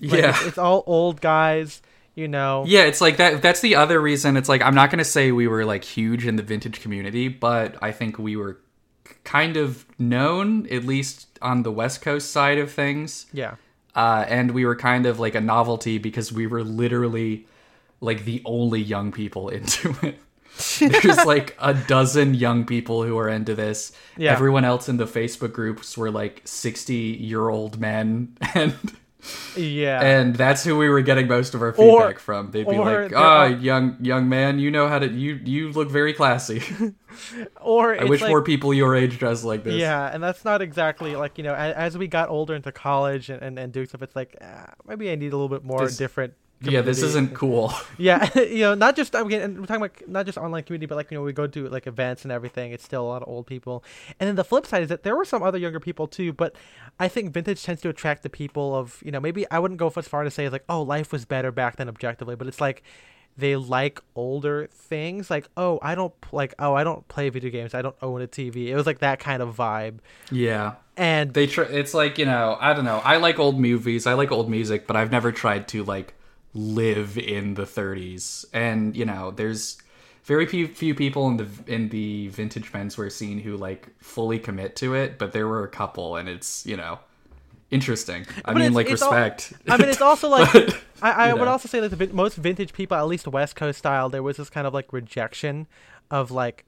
like, yeah it's, it's all old guys you know yeah it's like that that's the other reason it's like I'm not gonna say we were like huge in the vintage community but I think we were kind of known at least on the West Coast side of things yeah uh and we were kind of like a novelty because we were literally like the only young people into it. There's like a dozen young people who are into this. Yeah. Everyone else in the Facebook groups were like sixty year old men, and yeah, and that's who we were getting most of our feedback or, from. They'd be like, "Ah, oh, young young man, you know how to you you look very classy." Or I wish like, more people your age dressed like this. Yeah, and that's not exactly like, you know, as, as we got older into college and and, and doing stuff, it's like ah, maybe I need a little bit more this, different. Community. Yeah, this isn't cool. Yeah, you know, not just I mean, and we're talking about not just online community, but like, you know, we go to like events and everything. It's still a lot of old people. And then the flip side is that there were some other younger people too, but I think vintage tends to attract the people of, you know, maybe I wouldn't go as far to say like, oh, life was better back then objectively, but it's like they like older things, like oh, I don't like oh, I don't play video games, I don't own a T V. It was like that kind of vibe. Yeah. And they tr- it's like, you know, I don't know. I like old movies, I like old music, but I've never tried to like live in the thirties, and you know, there's very few, few people in the in the vintage menswear scene who like fully commit to it, but there were a couple, and it's, you know, interesting. I but mean, like respect. All, I mean, it's also like but, I, I would know. also say that the most vintage people, at least West Coast style, there was this kind of like rejection of like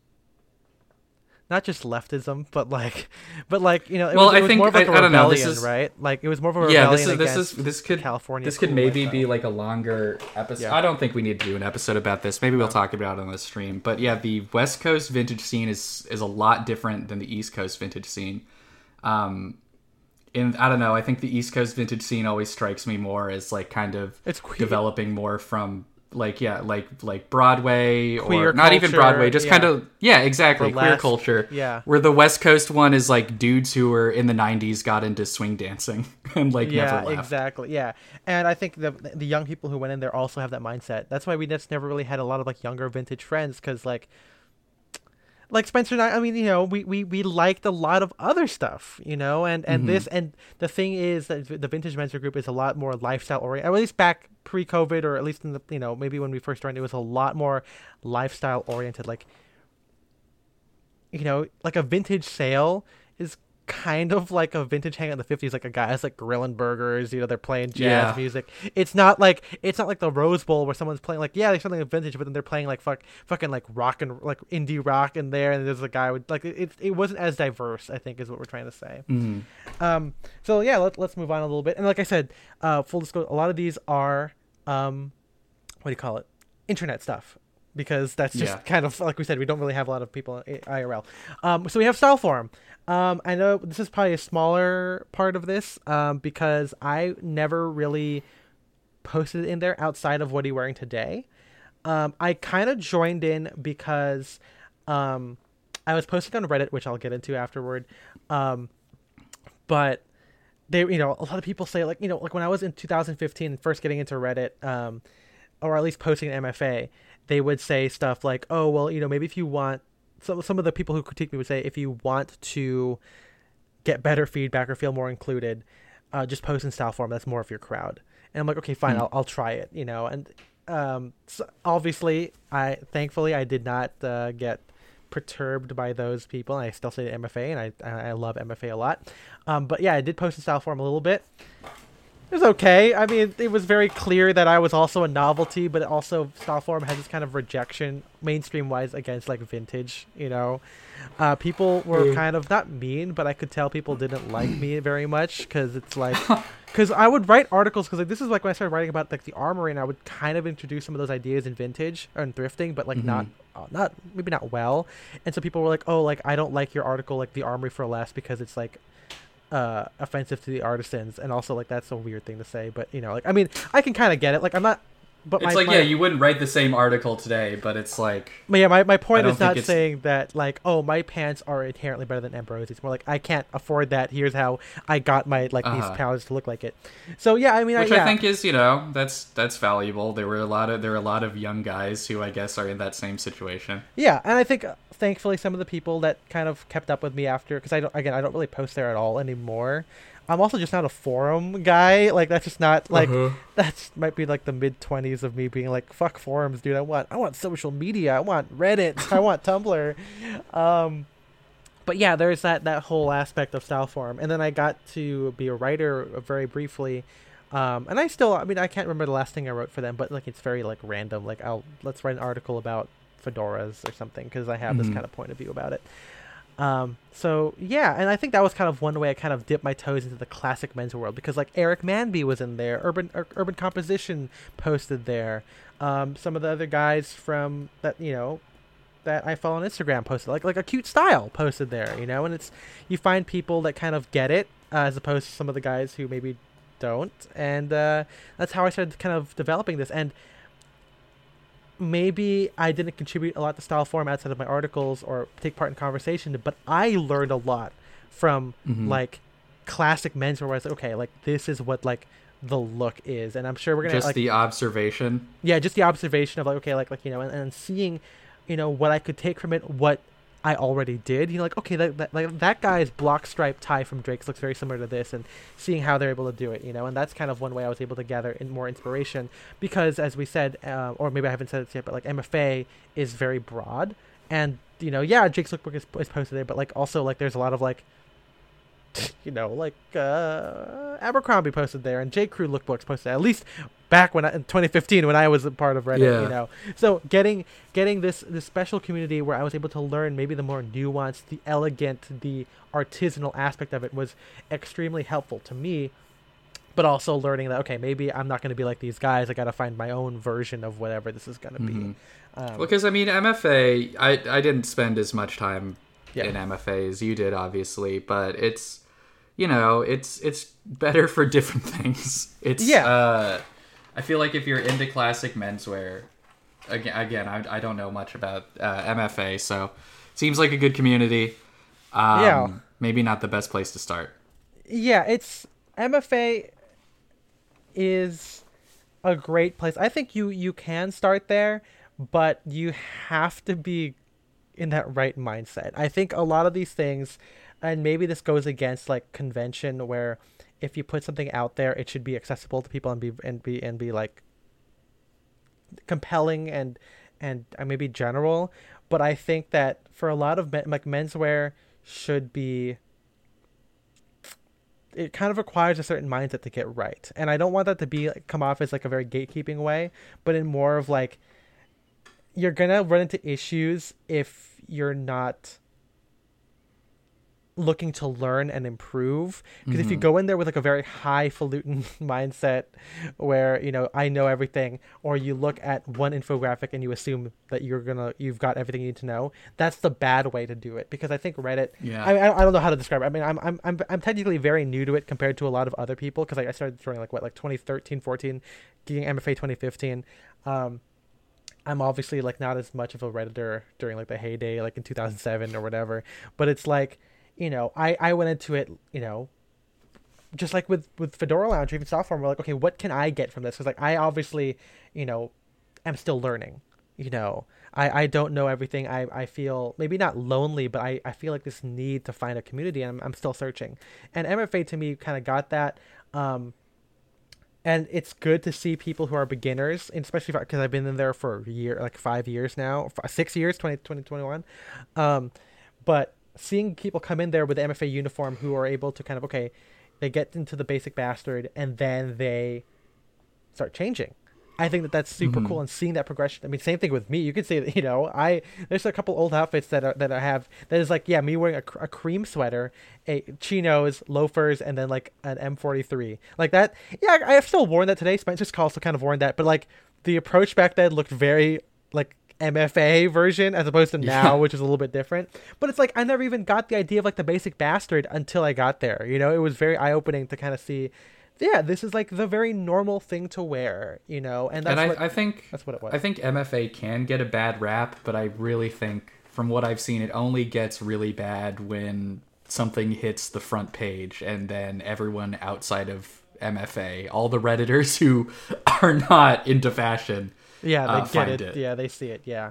not just leftism, but like, but like you know, it well, was, it I was think more of like I, a I don't know. This is right, like it was more of a rebellion yeah. This is this is this could California this could cool maybe lifestyle. be like a longer episode. Yeah. I don't think we need to do an episode about this. Maybe we'll no. talk about it on the stream. But yeah, the West Coast vintage scene is is a lot different than the East Coast vintage scene. Um, And I don't know, I think the East Coast vintage scene always strikes me more as like kind of it's developing more from like, yeah, like like Broadway or queer not culture, even Broadway, just yeah. kind of, yeah, exactly. Queer culture. Yeah. Where the West Coast one is like dudes who were in the nineties got into swing dancing and like yeah, never left. Yeah, exactly. Yeah. And I think the the young people who went in there also have that mindset. That's why we just never really had a lot of like younger vintage friends, because like, like Spencer and I, I mean, you know, we, we, we liked a lot of other stuff, you know, and, and mm-hmm. this, and the thing is that the vintage menswear group is a lot more lifestyle oriented, or at least back pre-COVID, or at least in the, you know, maybe when we first started, it was a lot more lifestyle oriented. Like, you know, like a vintage sale is kind of like a vintage hangout in the fifties, like a guy's like grilling burgers, you know, they're playing jazz yeah. music. It's not like it's not like the Rose Bowl where someone's playing like yeah, there's something vintage, but then they're playing like fuck, fucking like rock and like indie rock in there, and there's a guy with like it. It wasn't as diverse, I think, is what we're trying to say. Mm-hmm. Um, so yeah, let's let's move on a little bit. And like I said, uh, full disclosure, a lot of these are um, what do you call it, internet stuff. Because that's just yeah. kind of, like we said, we don't really have a lot of people in I R L. Um, so we have Style Forum. Um, I know this is probably a smaller part of this um, because I never really posted in there outside of what are you wearing today. Um, I kind of joined in because um, I was posting on Reddit, which I'll get into afterward. Um, but they, you know, a lot of people say like, you know, like when I was in two thousand fifteen first getting into Reddit, um, or at least posting an M F A, they would say stuff like, oh, well, you know, maybe if you want, so some of the people who critique me would say, if you want to get better feedback or feel more included, uh, just post in Style Forum. That's more of your crowd. And I'm like, okay, fine, mm-hmm. I'll, I'll try it, you know. And um, so obviously, I thankfully, I did not uh, get perturbed by those people. And I still say M F A, and I I love M F A a lot. Um, but yeah, I did post in Style Forum a little bit. It was okay. I mean, it was very clear that I was also a novelty, but also Style Forum has this kind of rejection, mainstream-wise, against, like, vintage, you know? Uh, people were mm. kind of, not mean, but I could tell people didn't like me very much, because it's like... Because I would write articles, because like, this is, like, when I started writing about, like, the armory, and I would kind of introduce some of those ideas in vintage, or in thrifting, but, like, mm-hmm. not... not maybe not well. And so people were like, oh, like, I don't like your article, like, the armory for less, because it's, like... uh offensive to the artisans, and also like that's a weird thing to say, but you know, like I mean I can kind of get it, like I'm not, but it's my, like my, yeah you wouldn't write the same article today, but it's like but yeah my, my point is not it's... saying that like oh my pants are inherently better than Ambrose. It's more like I can't afford that, here's how I got my like uh-huh. these pounds to look like it. So yeah I mean which I, yeah. I think is, you know, that's that's valuable. There were a lot of there are a lot of young guys who I guess are in that same situation. Yeah, and I think thankfully some of the people that kind of kept up with me after, because I don't again I don't really post there at all anymore. I'm also just not a forum guy, like that's just not like uh-huh. that's might be like the mid twenties of me being like fuck forums, dude. I want I want social media, I want Reddit, I want Tumblr. Um but yeah, there's that that whole aspect of Style Forum, and then I got to be a writer very briefly. Um, and I still I mean I can't remember the last thing I wrote for them, but like it's very like random, like I'll let's write an article about fedoras or something, because I have mm-hmm. this kind of point of view about it. Um, so yeah, and I think that was kind of one way I kind of dipped my toes into the classic men's world, because like Eric Manby was in there, Urban Ur- Urban Composition posted there, um, some of the other guys from that, you know, that I follow on Instagram posted, like like a cute style posted there, you know, and it's, you find people that kind of get it, uh, as opposed to some of the guys who maybe don't, and uh, that's how I started kind of developing this. And maybe I didn't contribute a lot to Style Forum outside of my articles or take part in conversation, but I learned a lot from mm-hmm. like classic menswear, where I was like, okay, like this is what like the look is, and I'm sure we're gonna just like, the observation. Yeah, just the observation of like, okay, like like you know, and, and seeing, you know, what I could take from it, what I already did. You know, like okay, that that, like, that guy's block stripe tie from Drake's looks very similar to this, and seeing how they're able to do it. You know, and that's kind of one way I was able to gather in more inspiration, because as we said, uh, or maybe I haven't said it yet, but like M F A is very broad, and you know, yeah, Drake's lookbook is, is posted there, but like also like there's a lot of like, you know, like uh, Abercrombie posted there, and J Crew lookbooks posted there, at least back when I, in twenty fifteen when I was a part of Reddit, yeah. you know. So getting getting this this special community where I was able to learn maybe the more nuanced, the elegant, the artisanal aspect of it was extremely helpful to me. But also learning that, okay, maybe I'm not going to be like these guys. I got to find my own version of whatever this is going to mm-hmm. be. Um, well, because I mean, M F A, I I didn't spend as much time yeah. in M F A as you did, obviously, but it's, you know, it's it's better for different things. It's yeah. Uh, I feel like if you're into classic menswear, again, again, I, I don't know much about uh, M F A, so seems like a good community. Um, yeah, maybe not the best place to start. Yeah, it's M F A is a great place. I think you you can start there, but you have to be in that right mindset. I think a lot of these things. And maybe this goes against like convention, where if you put something out there, it should be accessible to people and be and be and be like compelling and and maybe general. But I think that for a lot of men, like menswear should be. It kind of requires a certain mindset to get right, and I don't want that to be like, come off as like a very gatekeeping way, but in more of like you're gonna run into issues if you're not looking to learn and improve, because mm-hmm. if you go in there with like a very highfalutin mindset where, you know, I know everything, or you look at one infographic and you assume that you're gonna you've got everything you need to know, that's the bad way to do it. Because I think Reddit, yeah I, I don't know how to describe it. I mean, I'm I'm I'm I'm technically very new to it compared to a lot of other people, because like, I started throwing like what like twenty thirteen fourteen getting M F A twenty fifteen. um I'm obviously like not as much of a Redditor during like the heyday like in two thousand seven or whatever, but it's like, you know, I, I went into it, you know, just like with, with Fedora Lounge, even Style Forum, we're like, okay, what can I get from this? Because, like, I obviously, you know, am still learning, you know. I, I don't know everything. I, I feel maybe not lonely, but I, I feel like this need to find a community, and I'm, I'm still searching. And M F A, to me, kind of got that. Um, and it's good to see people who are beginners, and especially because I've been in there for a year, like five years now, five, six years, twenty twenty-one. Um, but... seeing people come in there with the M F A uniform who are able to kind of, okay, they get into the basic bastard and then they start changing. I think that that's super mm-hmm. cool, and seeing that progression. I mean, same thing with me. You could say that, you know, I there's a couple old outfits that are, that I have that is like, yeah, me wearing a, a cream sweater, a chinos, loafers, and then like an M forty-three like that. Yeah, I, I have still worn that today. Spencer's also kind of worn that, but like the approach back then looked very like M F A version as opposed to now, yeah. which is a little bit different. But it's like I never even got the idea of like the basic bastard until I got there, you know. It was very eye-opening to kind of see, yeah, this is like the very normal thing to wear, you know. And that's and I, what, I think that's what it was. I think M F A can get a bad rap, but I really think from what I've seen, it only gets really bad when something hits the front page, and then everyone outside of M F A, all the Redditors who are not into fashion, yeah they uh, get it. it yeah they see it yeah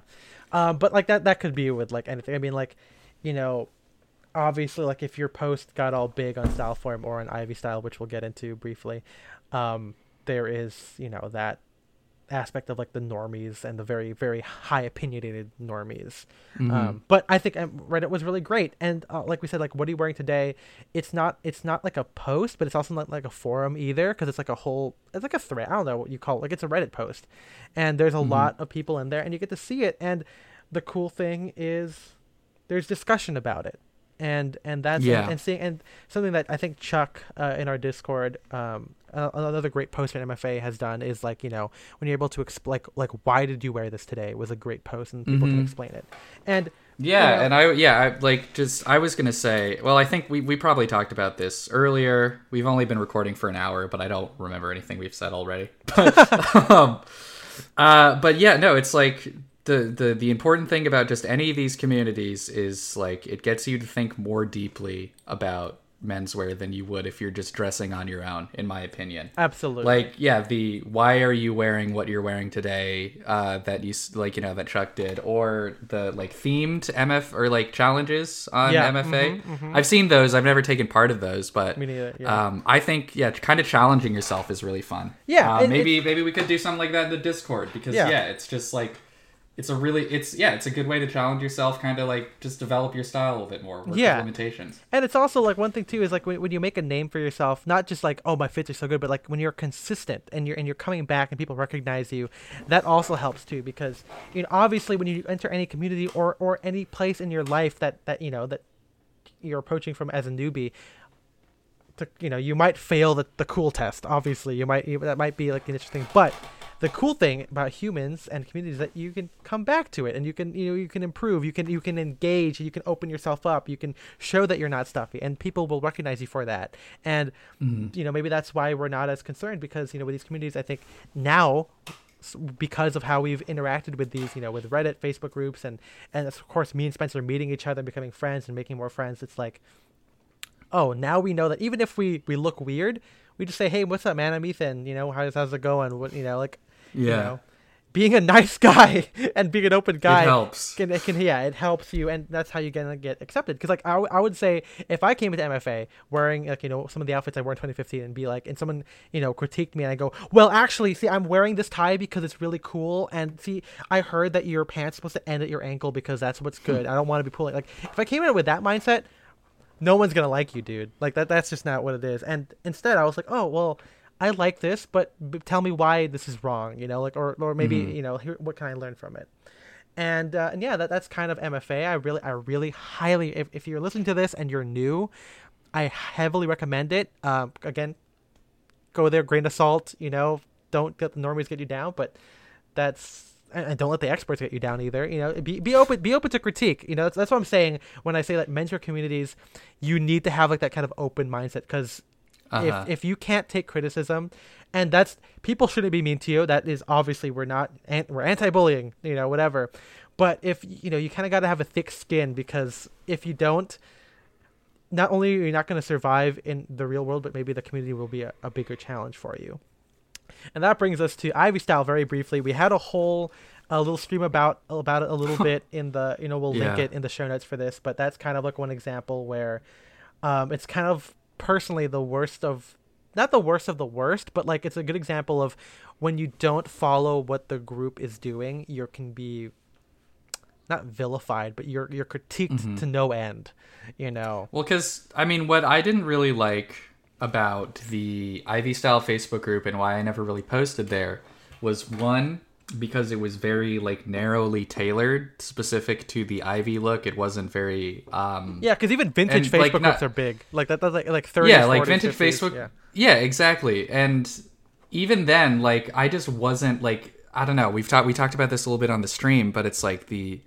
um but like that that could be with like anything. I mean, like, you know, obviously like if your post got all big on Style Forum or on Ivy Style, which we'll get into briefly, um there is, you know, that aspect of like the normies and the very very high opinionated normies. Mm-hmm. um but I think Reddit was really great, and uh, like we said, like what are you wearing today, it's not it's not like a post, but it's also not like a forum either, because it's like a whole it's like a thread. I don't know what you call it, like it's a Reddit post, and there's a mm-hmm. lot of people in there, and you get to see it. And the cool thing is there's discussion about it. And and that's yeah. and, and seeing and something that I think Chuck uh, in our Discord, um, uh, another great post that M F A has done is like, you know, when you're able to explain like, like why did you wear this today was a great post, and people mm-hmm. can explain it. And yeah, you know, and I yeah I, like just I was gonna say well I think we we probably talked about this earlier. We've only been recording for an hour, but I don't remember anything we've said already. But, um, uh, but yeah, no, it's like. The, the the important thing about just any of these communities is like it gets you to think more deeply about menswear than you would if you're just dressing on your own, in my opinion. Absolutely. Like, yeah, the why are you wearing what you're wearing today uh, that you like, you know, that Chuck did, or the like themed M F or like challenges on yeah, M F A. Mm-hmm, mm-hmm. I've seen those. I've never taken part of those, but Me neither, yeah. um, I think yeah, kind of challenging yourself is really fun. Yeah, uh, it, maybe it, maybe we could do something like that in the Discord because yeah, yeah it's just like. It's a really, it's, yeah, it's a good way to challenge yourself, kind of like just develop your style a little bit more, work yeah. with limitations. And it's also like one thing too is like when, when you make a name for yourself, not just like, oh, my fits are so good, but like when you're consistent and you're and you're coming back and people recognize you, that also helps too, because, you know, obviously when you enter any community or, or any place in your life that, that, you know, that you're approaching from as a newbie, to, you know, you might fail the, the cool test. Obviously, you might, you, that might be like an interesting, but... The cool thing about humans and communities is that you can come back to it, and you can you know you can improve, you can you can engage, you can open yourself up, you can show that you're not stuffy, and people will recognize you for that. And mm. you know maybe that's why we're not as concerned, because you know with these communities, I think now because of how we've interacted with these, you know, with Reddit, Facebook groups, and and of course me and Spencer meeting each other and becoming friends and making more friends. It's like, oh, now we know that even if we we look weird, we just say, hey, what's up, man? I'm Ethan. You know, how's how's it going? What you know like. Yeah, you know, being a nice guy and being an open guy it helps. Can, it can, yeah, it helps you, and that's how you're gonna get accepted. Because like I, w- I would say, if I came into M F A wearing like you know some of the outfits I wore in twenty fifteen, and be like, and someone you know critiqued me, and I go, well, actually, see, I'm wearing this tie because it's really cool, and see, I heard that your pants are supposed to end at your ankle because that's what's good. I don't want to be pulling. Like if I came in with that mindset, no one's gonna like you, dude. Like that, that's just not what it is. And instead, I was like, oh well. I like this, but b- tell me why this is wrong, you know, like, or, or maybe, mm-hmm. you know, here, what can I learn from it? And, uh, and yeah, that, that's kind of M F A. I really, I really highly, if, if you're listening to this and you're new, I heavily recommend it. Um, again, go there, grain of salt, you know, don't let the normies get you down, but that's, and, and don't let the experts get you down either. You know, be, be open, be open to critique. You know, that's, that's what I'm saying when I say that mentor communities, you need to have like that kind of open mindset, because Uh-huh. If if you can't take criticism, and that's people shouldn't be mean to you. That is obviously we're not we're anti-bullying, you know, whatever. But if you know, you kind of got to have a thick skin, because if you don't, not only are you not going to survive in the real world, but maybe the community will be a, a bigger challenge for you. And that brings us to Ivy Style very briefly. We had a whole a little stream about about it a little bit in the you know we'll yeah. link it in the show notes for this. But that's kind of like one example where um, it's kind of. Personally the worst of not the worst of the worst, but like it's a good example of when you don't follow what the group is doing, you can be not vilified, but you're you're critiqued mm-hmm. to no end, you know. Well, because I mean what I didn't really like about the Ivy Style Facebook group and why I never really posted there was one, because it was very like narrowly tailored specific to the Ivy look. It wasn't very um yeah because even vintage and, Facebook like, not, groups are big like that that's like like thirty yeah like forty, vintage fifties, Facebook yeah. yeah exactly. And even then like I just wasn't like I don't know we've talked we talked about this a little bit on the stream, but it's like the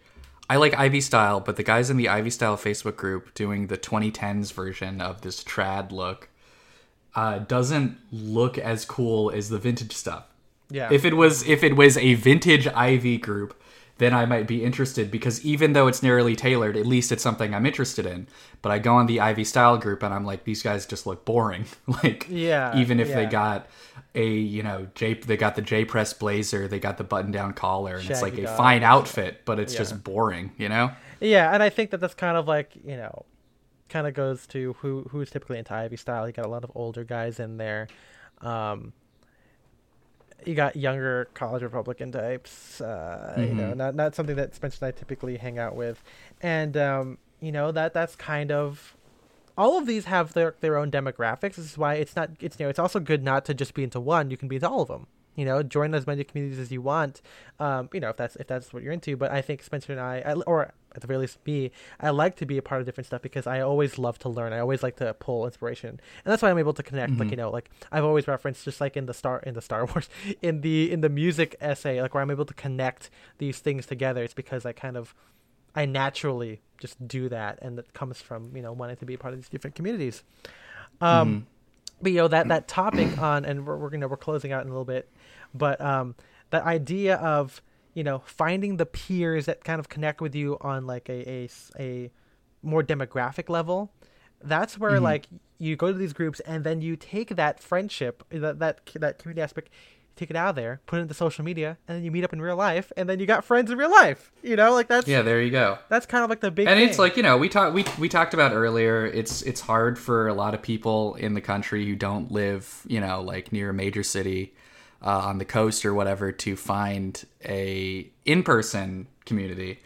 I like Ivy Style, but the guys in the Ivy Style Facebook group doing the twenty tens version of this trad look uh doesn't look as cool as the vintage stuff. Yeah. If it was if it was a vintage Ivy group, then I might be interested, because even though it's narrowly tailored, at least it's something I'm interested in. But I go on the Ivy Style group and I'm like, these guys just look boring. Like, yeah, even if yeah. they got a you know J they got the J press blazer, they got the button down collar, and Shaggy it's like a dog. Fine outfit, but it's yeah. just boring, you know. Yeah, and I think that that's kind of like you know, kind of goes to who who's typically into Ivy Style. You got a lot of older guys in there. Um, You got younger college Republican types, uh, mm-hmm. you know, not not something that Spencer and I typically hang out with. And, um, you know, that that's kind of all of these have their, their own demographics. This is why it's not it's, you know, it's also good not to just be into one. You can be into all of them, You know, join as many communities as you want, um, you know, if that's if that's what you're into. But I think Spencer and I, I, or at the very least me, I like to be a part of different stuff because I always love to learn. I always like to pull inspiration. And that's why I'm able to connect. Mm-hmm. Like, you know, like I've always referenced just like in the Star in the Star Wars, in the in the music essay, like where I'm able to connect these things together. It's because I kind of, I naturally just do that. And that comes from, you know, wanting to be a part of these different communities. Um, mm-hmm. But, you know, that, that topic on, and we're, we're, you know, we're closing out in a little bit, but um, the idea of, you know, finding the peers that kind of connect with you on like a, a, a more demographic level, that's where mm-hmm. like you go to these groups and then you take that friendship, that, that, that community aspect, take it out of there, put it into social media, and then you meet up in real life, and then you got friends in real life. You know, like that's yeah. There you go. That's kind of like the big. And thing. It's like, you know, we talked we we talked about earlier. It's it's hard for a lot of people in the country who don't live, you know, like near a major city, uh, on the coast or whatever, to find a in-person community.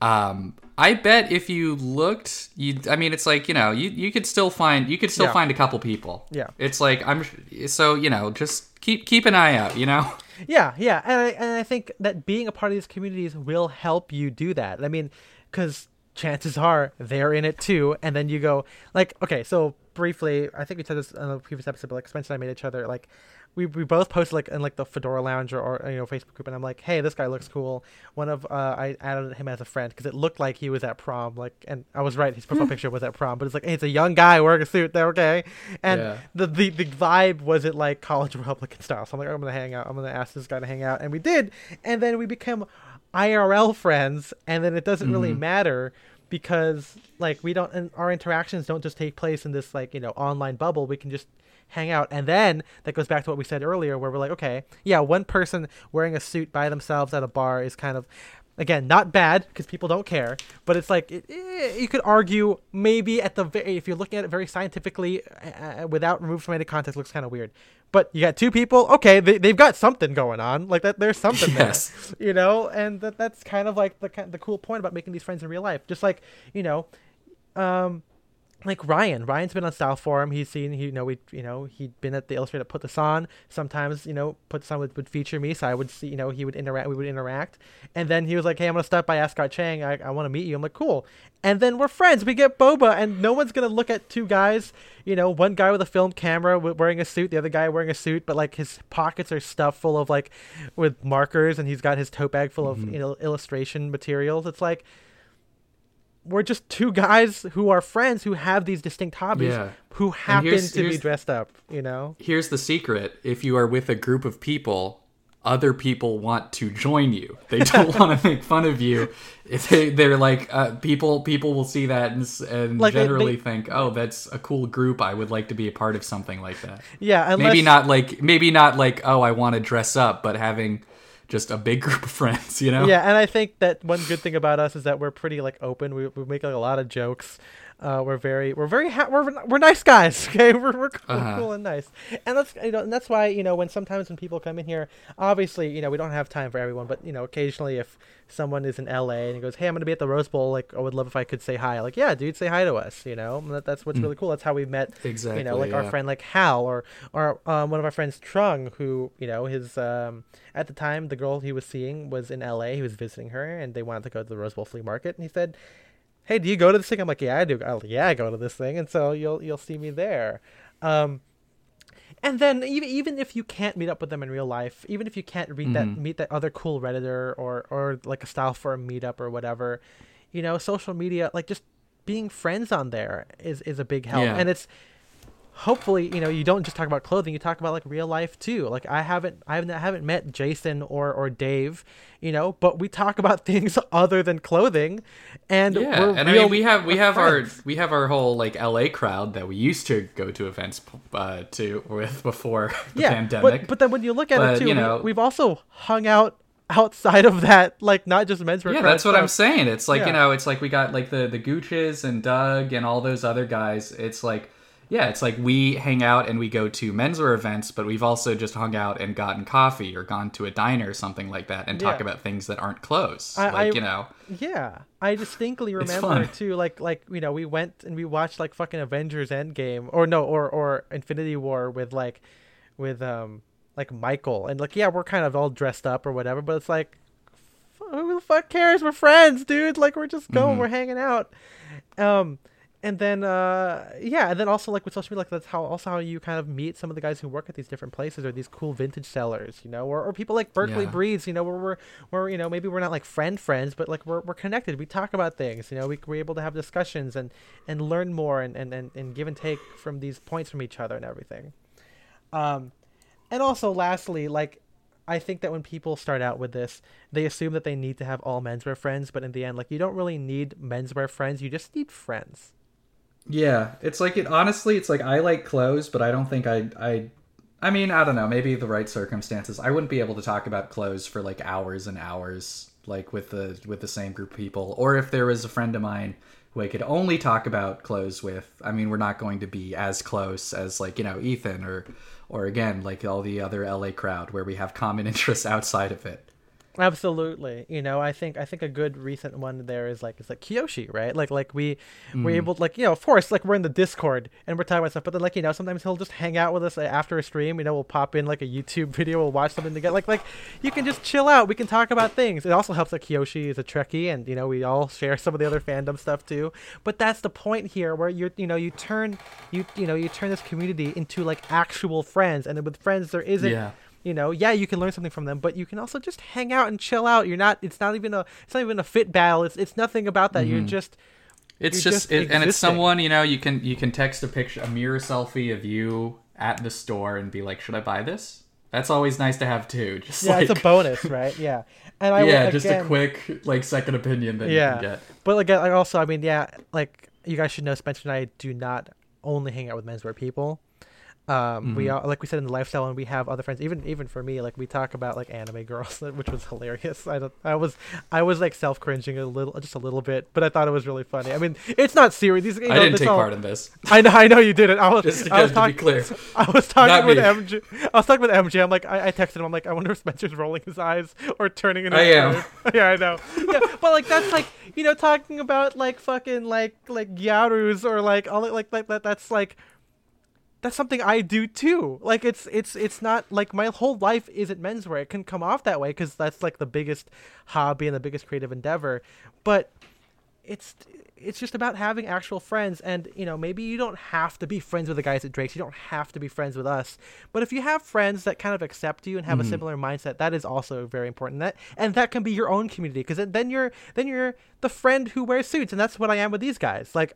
Um, I bet if you looked, you. I mean, it's like, you know, you you could still find you could still yeah. find a couple people. Yeah. It's like I'm so you know just. Keep keep an eye out, you know? Yeah, yeah. And I, and I think that being a part of these communities will help you do that. I mean, because chances are they're in it too. And then you go, like, okay, so briefly, I think we said this on the previous episode, but like Spencer and I made each other, like, we we both posted like in like the Fedora Lounge or, or you know Facebook group, and I'm like, hey, this guy looks cool. One of uh, I added him as a friend because it looked like he was at prom, like, and I was right, his profile picture was at prom, but it's like, hey, it's a young guy wearing a suit, they're okay. And yeah. the, the the vibe was it like college Republican style. So I'm like, I'm gonna hang out, I'm gonna ask this guy to hang out, and we did, and then we became I R L friends, and then it doesn't mm-hmm. really matter. Because like we don't, and our interactions don't just take place in this like, you know, online bubble. We can just hang out, and then that goes back to what we said earlier, where we're like, okay, yeah, one person wearing a suit by themselves at a bar is kind of, again, not bad because people don't care. But it's like it, it, you could argue maybe at the very, if you're looking at it very scientifically, uh, without removed from any context, looks kind of weird. But you got two people, okay, they they've got something going on, like that. There's something yes. there, you know, and that that's kind of like the the cool point about making these friends in real life. Just like, you know, um, like Ryan. Ryan's been on Style Forum. He's seen, he, you know, we, you know, he'd been at the Illustrator Put This On. Sometimes, you know, Put This On would, would feature me, so I would see, you know, he would interact, we would interact, and then he was like, hey, I'm gonna stop by Ascot Chang. I I want to meet you. I'm like, cool. And then we're friends. We get boba, and no one's gonna look at two guys. You know, one guy with a film camera wearing a suit, the other guy wearing a suit, but like his pockets are stuffed full of like with markers, and he's got his tote bag full of mm-hmm. you know, illustration materials. It's like we're just two guys who are friends who have these distinct hobbies yeah. who happen here's, to here's, be dressed up. You know, here's the secret: if you are with a group of people, other people want to join you. They don't want to make fun of you. They, they're like, uh, people People will see that and, and like generally they, they, think, oh, that's a cool group. I would like to be a part of something like that. Yeah. Unless, maybe not like, maybe not like, oh, I want to dress up, but having just a big group of friends, you know? Yeah. And I think that one good thing about us is that we're pretty like open. We, we make like a lot of jokes. Uh, we're very, we're very, ha- we're we're nice guys. Okay, we're we're cool, uh-huh. cool and nice, and that's you know, and that's why you know when sometimes when people come in here, obviously you know we don't have time for everyone, but you know occasionally if someone is in L A and goes, hey, I'm gonna be at the Rose Bowl, like I would love if I could say hi, like yeah, dude, say hi to us, you know, that, that's what's mm. really cool. That's how we met, exactly. You know, like yeah. our friend like Hal or or um, one of our friends Trung, who you know his um at the time the girl he was seeing was in L A, he was visiting her, and they wanted to go to the Rose Bowl flea market, and he said, hey, do you go to this thing? I'm like, yeah, I do. I'm like, yeah, I go to this thing. And so you'll you'll see me there. Um, and then even even if you can't meet up with them in real life, even if you can't read mm-hmm. that, meet that other cool Redditor or, or like a Style Forum meetup or whatever, you know, social media, like just being friends on there is, is a big help. Yeah. And it's hopefully, you know, you don't just talk about clothing, you talk about like real life too. Like I haven't I haven't, I haven't met Jason or, or Dave, you know, but we talk about things other than clothing, and yeah, we're and real I mean we have we have friends. our we have our whole like L A crowd that we used to go to events uh, to with before the yeah, pandemic. But, but then when you look at but, it too, you know, we, we've also hung out outside of that, like not just men's yeah that's what stuff. I'm saying. It's like yeah. you know, it's like we got like the the Gooches and Doug and all those other guys. It's like yeah, it's like we hang out and we go to menswear events, but we've also just hung out and gotten coffee or gone to a diner or something like that and yeah. talk about things that aren't clothes. I, like, I, you know. Yeah. I distinctly remember too, like like you know, we went and we watched like fucking Avengers Endgame or no, or, or Infinity War with like with um like Michael, and like, yeah, we're kind of all dressed up or whatever, but it's like, who the fuck cares? We're friends, dude. Like, we're just going, mm-hmm. we're hanging out. Um, and then, uh, yeah. And then also, like, with social media, like, that's how, also how you kind of meet some of the guys who work at these different places or these cool vintage sellers, you know, or, or people like Berkeley yeah. Breeds, you know, where we're, where, you know, maybe we're not like friend friends, but like we're, we're connected. We talk about things, you know, we, we're able to have discussions and, and learn more and, and, and, and give and take from these points from each other and everything. Um, and also lastly, like, I think that when people start out with this, they assume that they need to have all menswear friends. But in the end, like, you don't really need menswear friends. You just need friends. Yeah. It's like, it honestly, it's like, I like clothes, but I don't think I, I, I mean, I don't know, maybe the right circumstances. I wouldn't be able to talk about clothes for like hours and hours, like with the, with the same group of people. Or if there was a friend of mine who I could only talk about clothes with, I mean, we're not going to be as close as like, you know, Ethan or, or again, like all the other L A crowd where we have common interests outside of it. Absolutely. You know, I think I think a good recent one there is like, it's like Kiyoshi, right? Like, like we, mm. we're able to, like, you know, of course, like we're in the Discord and we're talking about stuff, but then like, you know, sometimes he'll just hang out with us after a stream, you know, we'll pop in like a YouTube video, we'll watch something together. Like, like you can just chill out. We can talk about things. It also helps that Kiyoshi is a Trekkie and, you know, we all share some of the other fandom stuff too. But that's the point here where you're, you know, you turn, you, you know, you turn this community into like actual friends. And with friends, there isn't, yeah. you know, yeah, you can learn something from them, but you can also just hang out and chill out. You're not, it's not even a, it's not even a fit battle. It's, it's nothing about that. Mm-hmm. You're just, it's you're just, just it, and it's someone, you know, you can, you can text a picture, a mirror selfie of you at the store and be like, should I buy this? That's always nice to have too. Just yeah, like... it's a bonus, right? Yeah. And I, yeah, would, again, just a quick, like second opinion that yeah. you can get. But like, I also, I mean, yeah, like you guys should know Spencer and I do not only hang out with menswear people. Um, mm-hmm. We are, like we said, in the lifestyle, and we have other friends. Even even for me, like we talk about like anime girls, which was hilarious. I don't, I was I was like self cringing a little, just a little bit, but I thought it was really funny. I mean, it's not serious. These, you know, I didn't take all, part in this. I know, I know you didn't. I was just because, I was talking, to be clear. I was talking not with me. M J. I was talking with M J. I'm like, I, I texted him. I'm like, I wonder if Spencer's rolling his eyes or turning in his I am. Yeah, I know. Yeah, but like that's like, you know, talking about like fucking like like yaoru's or like all like like that. That's like. That's something I do too. Like it's it's it's not like my whole life isn't menswear. It can come off that way because that's like the biggest hobby and the biggest creative endeavor, but it's it's just about having actual friends. And you know, maybe you don't have to be friends with the guys at Drake's. You don't have to be friends with us. But if you have friends that kind of accept you and have mm-hmm. a similar mindset, that is also very important. That and that can be your own community, because then you're then you're the friend who wears suits, and that's what I am with these guys. Like.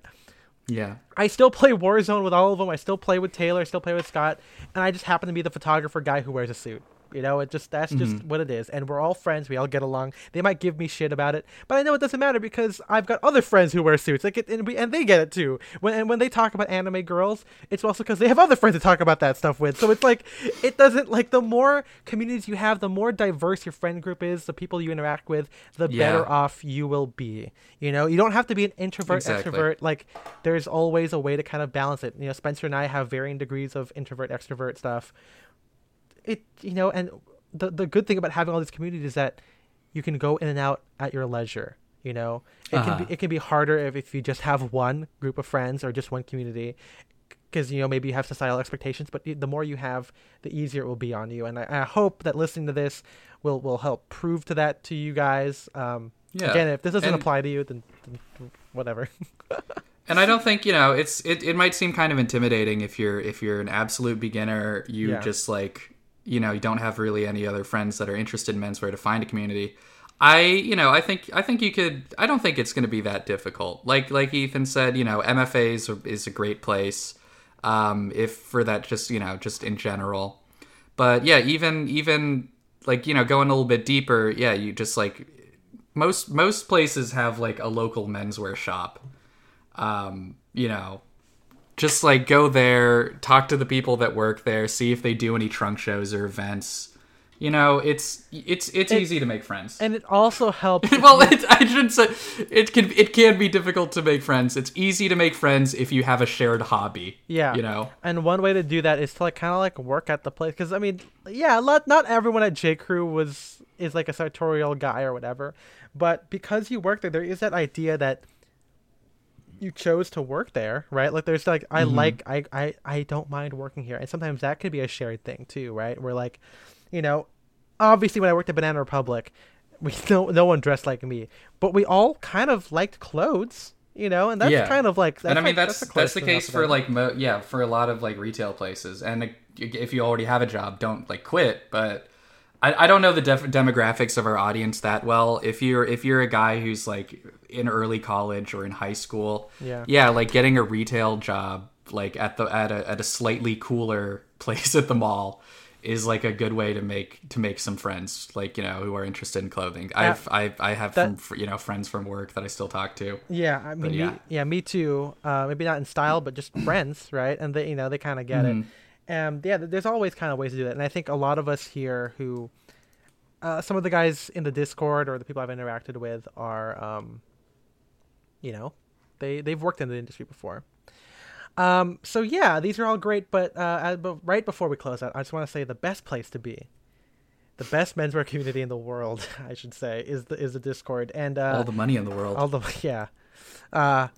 Yeah, I still play Warzone with all of them. I still play with Taylor. I still play with Scott, and I just happen to be the photographer guy who wears a suit. You know, it just that's just mm-hmm. what it is. And we're all friends. We all get along. They might give me shit about it, but I know it doesn't matter because I've got other friends who wear suits. Like, it, and, we, and they get it too. When and when they talk about anime girls, it's also because they have other friends to talk about that stuff with. So it's like, it doesn't like the more communities you have, the more diverse your friend group is, the people you interact with, the yeah. better off you will be. You know, you don't have to be an introvert, exactly. extrovert. Like, there's always a way to kind of balance it. You know, Spencer and I have varying degrees of introvert, extrovert stuff. It, you know, and the the good thing about having all these communities is that you can go in and out at your leisure. You know, it uh-huh. can be, it can be harder if, if you just have one group of friends or just one community, because, you know, maybe you have societal expectations, but the more you have, the easier it will be on you. And I, I hope that listening to this will, will help prove to that to you guys. Um, yeah. Again, if this doesn't and, apply to you, then, then whatever. And I don't think, you know, it's, it, it might seem kind of intimidating if you're, if you're an absolute beginner, you yeah. just like, you know, you don't have really any other friends that are interested in menswear to find a community. I, you know, I think, I think you could, I don't think it's going to be that difficult. Like, like Ethan said, you know, M F A is, is a great place. Um, if for that, just, you know, just in general, but yeah, even, even like, you know, going a little bit deeper. Yeah. You just like most, most places have like a local menswear shop, um, you know, just like go there, talk to the people that work there, see if they do any trunk shows or events. You know, it's it's it's it, easy to make friends, and it also helps. Well, it, I shouldn't say it can it can be difficult to make friends. It's easy to make friends if you have a shared hobby. Yeah, you know. And one way to do that is to like kind of like work at the place, because I mean, yeah, not not everyone at J Crew was is like a sartorial guy or whatever, but because you work there, there is that idea that you chose to work there, right? Like there's like, I mm-hmm. like, I, I, I don't mind working here. And sometimes that could be a shared thing too, right? Where like, you know, obviously when I worked at Banana Republic, we no, no one dressed like me, but we all kind of liked clothes, you know? And that's yeah. kind of like, that's and I mean, like, that's, that's, that's the case for like, mo- yeah, for a lot of like retail places. And like, if you already have a job, don't like quit, but I, I don't know the def- demographics of our audience that well. If you're if you're a guy who's like in early college or in high school, yeah, yeah, like getting a retail job like at the at a at a slightly cooler place at the mall is like a good way to make to make some friends, like, you know, who are interested in clothing. Yeah. I've I I have that, from, you know, friends from work that I still talk to. Yeah, I mean, yeah. Me, yeah, me too. Uh, maybe not in style, but just friends, right? And they, you know, they kind of get mm-hmm. it. Um, yeah, there's always kind of ways to do that. And I think a lot of us here who, uh, some of the guys in the Discord or the people I've interacted with are, um, you know, they, they've worked in the industry before. Um, so yeah, these are all great. But uh, right before we close out, I just want to say the best place to be, the best menswear community in the world, I should say, is the is the Discord. And uh, all the money in the world. All the yeah. Uh,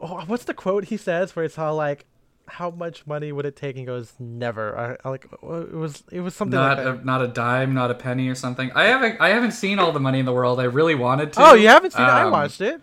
oh, what's the quote he says where it's all like, how much money would it take? And goes, never. I, I like it was it was something not like that. A, not a dime, not a penny, or something. I haven't I haven't seen All the Money in the World. I really wanted to. Oh, you haven't seen um, it? I watched it.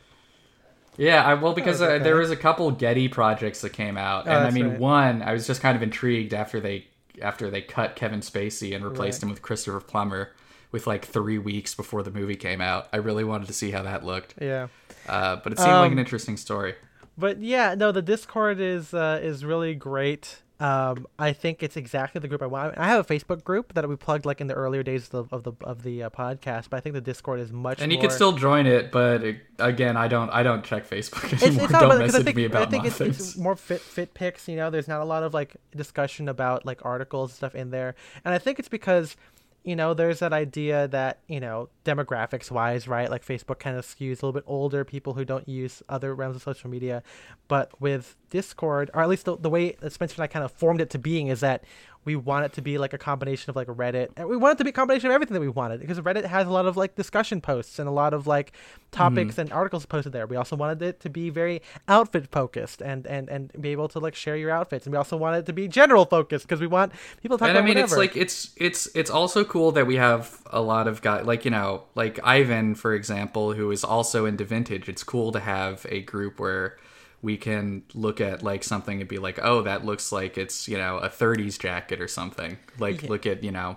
Yeah, I well because oh, okay. I, there was a couple Getty projects that came out, oh, and I mean, right. one I was just kind of intrigued after they after they cut Kevin Spacey and replaced right. him with Christopher Plummer with like three weeks before the movie came out. I really wanted to see how that looked. Yeah, uh, but it seemed um, like an interesting story. But yeah, no, the Discord is uh, is really great. Um, I think it's exactly the group I want. I have a Facebook group that we plugged like in the earlier days of the of the, of the uh, podcast, but I think the Discord is much more... And you more... can still join it, but it, again, I don't I don't check Facebook anymore. It's, it's don't about, message think, me about I think it's, it's more fit, fit pics, you know? There's not a lot of like discussion about like articles and stuff in there. And I think it's because... you know, there's that idea that, you know, demographics wise, right? Like Facebook kind of skews a little bit older people who don't use other realms of social media. But with Discord, or at least the, the way that Spencer and I kind of formed it to being, is that we want it to be like a combination of like Reddit. And we want it to be a combination of everything that we wanted, because Reddit has a lot of like discussion posts and a lot of like topics mm-hmm. and articles posted there. We also wanted it to be very outfit focused and, and, and be able to like share your outfits. And we also wanted it to be general focused because we want people to talk and about whatever. And I mean, whatever. It's like, it's, it's, it's also cool that we have a lot of guys, like, you know, like Ivan, for example, who is also into vintage. It's cool to have a group where we can look at like something and be like, oh, that looks like it's, you know, a thirties jacket or something. Like yeah. look at, you know,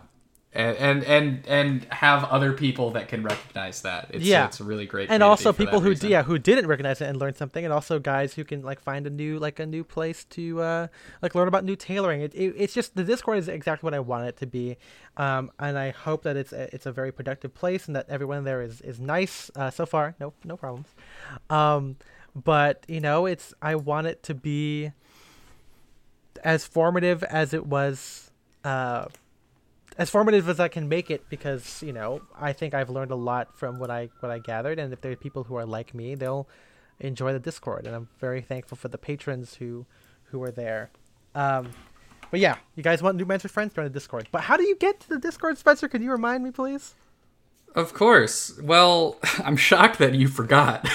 and, and, and, and have other people that can recognize that. It's, yeah. it's a really great. And also people who, reason. yeah, who didn't recognize it and learn something. And also guys who can like find a new, like a new place to uh, like learn about new tailoring. It, it, it's just, the Discord is exactly what I want it to be. Um, and I hope that it's a, it's a very productive place and that everyone there is, is nice uh, so far. No, no problems. Um, But, you know, it's I want it to be as formative as it was, uh, as formative as I can make it, because, you know, I think I've learned a lot from what I what I gathered. And if there are people who are like me, they'll enjoy the Discord. And I'm very thankful for the patrons who who are there. Um, but, yeah, you guys want new men's with friends, join the Discord. But how do you get to the Discord, Spencer? Could you remind me, please? Of course. Well, I'm shocked that you forgot.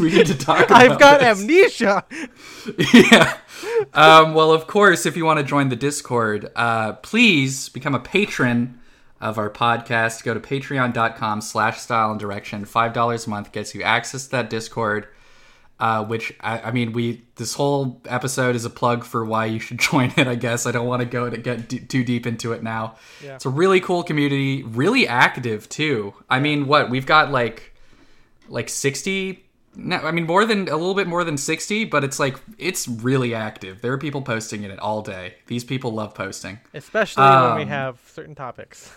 We need to talk about I've got this. amnesia. Yeah. Um, well, of course, if you want to join the Discord, uh, please become a patron of our podcast. Go to patreon.com slash style and direction. five dollars a month gets you access to that Discord, uh, which, I, I mean, we this whole episode is a plug for why you should join it, I guess. I don't want to go to get d- too deep into it now. Yeah. It's a really cool community, really active, too. I mean, what? We've got, like, like sixty... No, I mean, more than... A little bit more than sixty, but it's, like, it's really active. There are people posting in it all day. These people love posting. Especially um, when we have certain topics.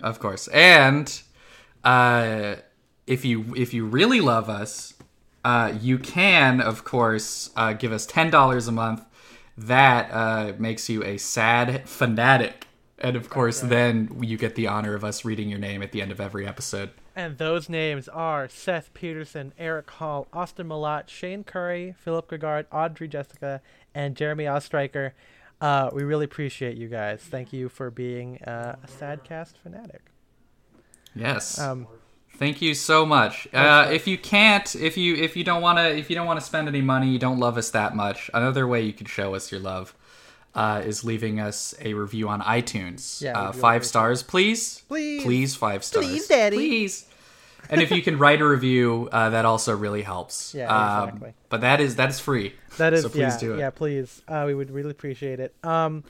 Of course. And uh, if you if you really love us... Uh, you can, of course, uh, give us ten dollars a month. That uh, makes you a sad fanatic. And, of course, okay. then you get the honor of us reading your name at the end of every episode. And those names are Seth Peterson, Eric Hall, Austin Malott, Shane Curry, Philip Gregard, Audrey Jessica, and Jeremy Ostreicher. Uh, we really appreciate you guys. Thank you for being uh, a Sadcast fanatic. Yes. Um, Thank you so much. Uh, if you can't, if you if you don't want to, if you don't want to spend any money, you don't love us that much. Another way you could show us your love uh, is leaving us a review on iTunes. Yeah, uh, five stars, please. Please, please, five stars, please, Daddy, please. And if you can write a review, uh, that also really helps. Yeah, um, exactly. But that is that is free. That is so please yeah, do it. Yeah, please. Uh, we would really appreciate it. Um,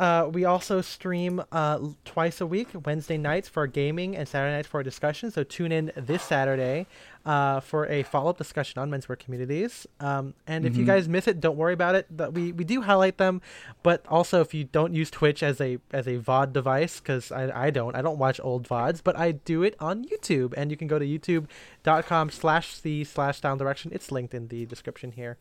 Uh, we also stream uh, twice a week, Wednesday nights for our gaming and Saturday nights for our discussion. So tune in this Saturday uh, for a follow-up discussion on menswear communities. Um, and mm-hmm. if you guys miss it, don't worry about it. We we do highlight them, but also if you don't use Twitch as a as a V O D device, because I, I don't. I don't watch old V O Ds, but I do it on YouTube. And you can go to youtube.com slash C slash Style and Direction. It's linked in the description here.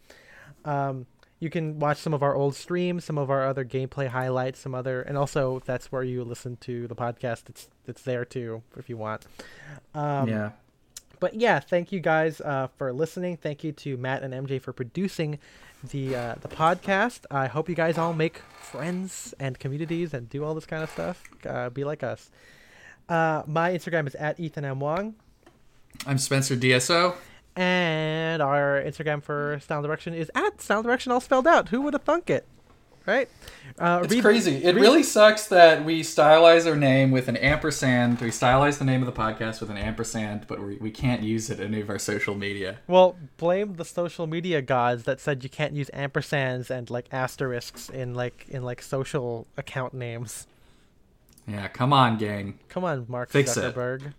Um You can watch some of our old streams, some of our other gameplay highlights, some other, and also that's where you listen to the podcast. It's it's there too if you want. Um, yeah. But yeah, thank you guys uh, for listening. Thank you to Matt and M J for producing the uh, the podcast. I hope you guys all make friends and communities and do all this kind of stuff. Uh, be like us. Uh, my Instagram is at Ethan M. Wong. I'm Spencer D S O. And our Instagram for Style and Direction is at Style and Direction, all spelled out. Who would have thunk it? Right? Uh, it's read, crazy. It read. really sucks that we stylize our name with an ampersand. We stylize the name of the podcast with an ampersand, but we, we can't use it in any of our social media. Well, blame the social media gods that said you can't use ampersands and like asterisks in like in like social account names. Yeah, come on, gang. Come on, Mark Fix Zuckerberg. It.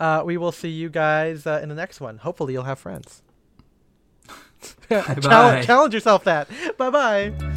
Uh, we will see you guys uh, in the next one. Hopefully you'll have friends. Challenge, challenge yourself that. Bye-bye.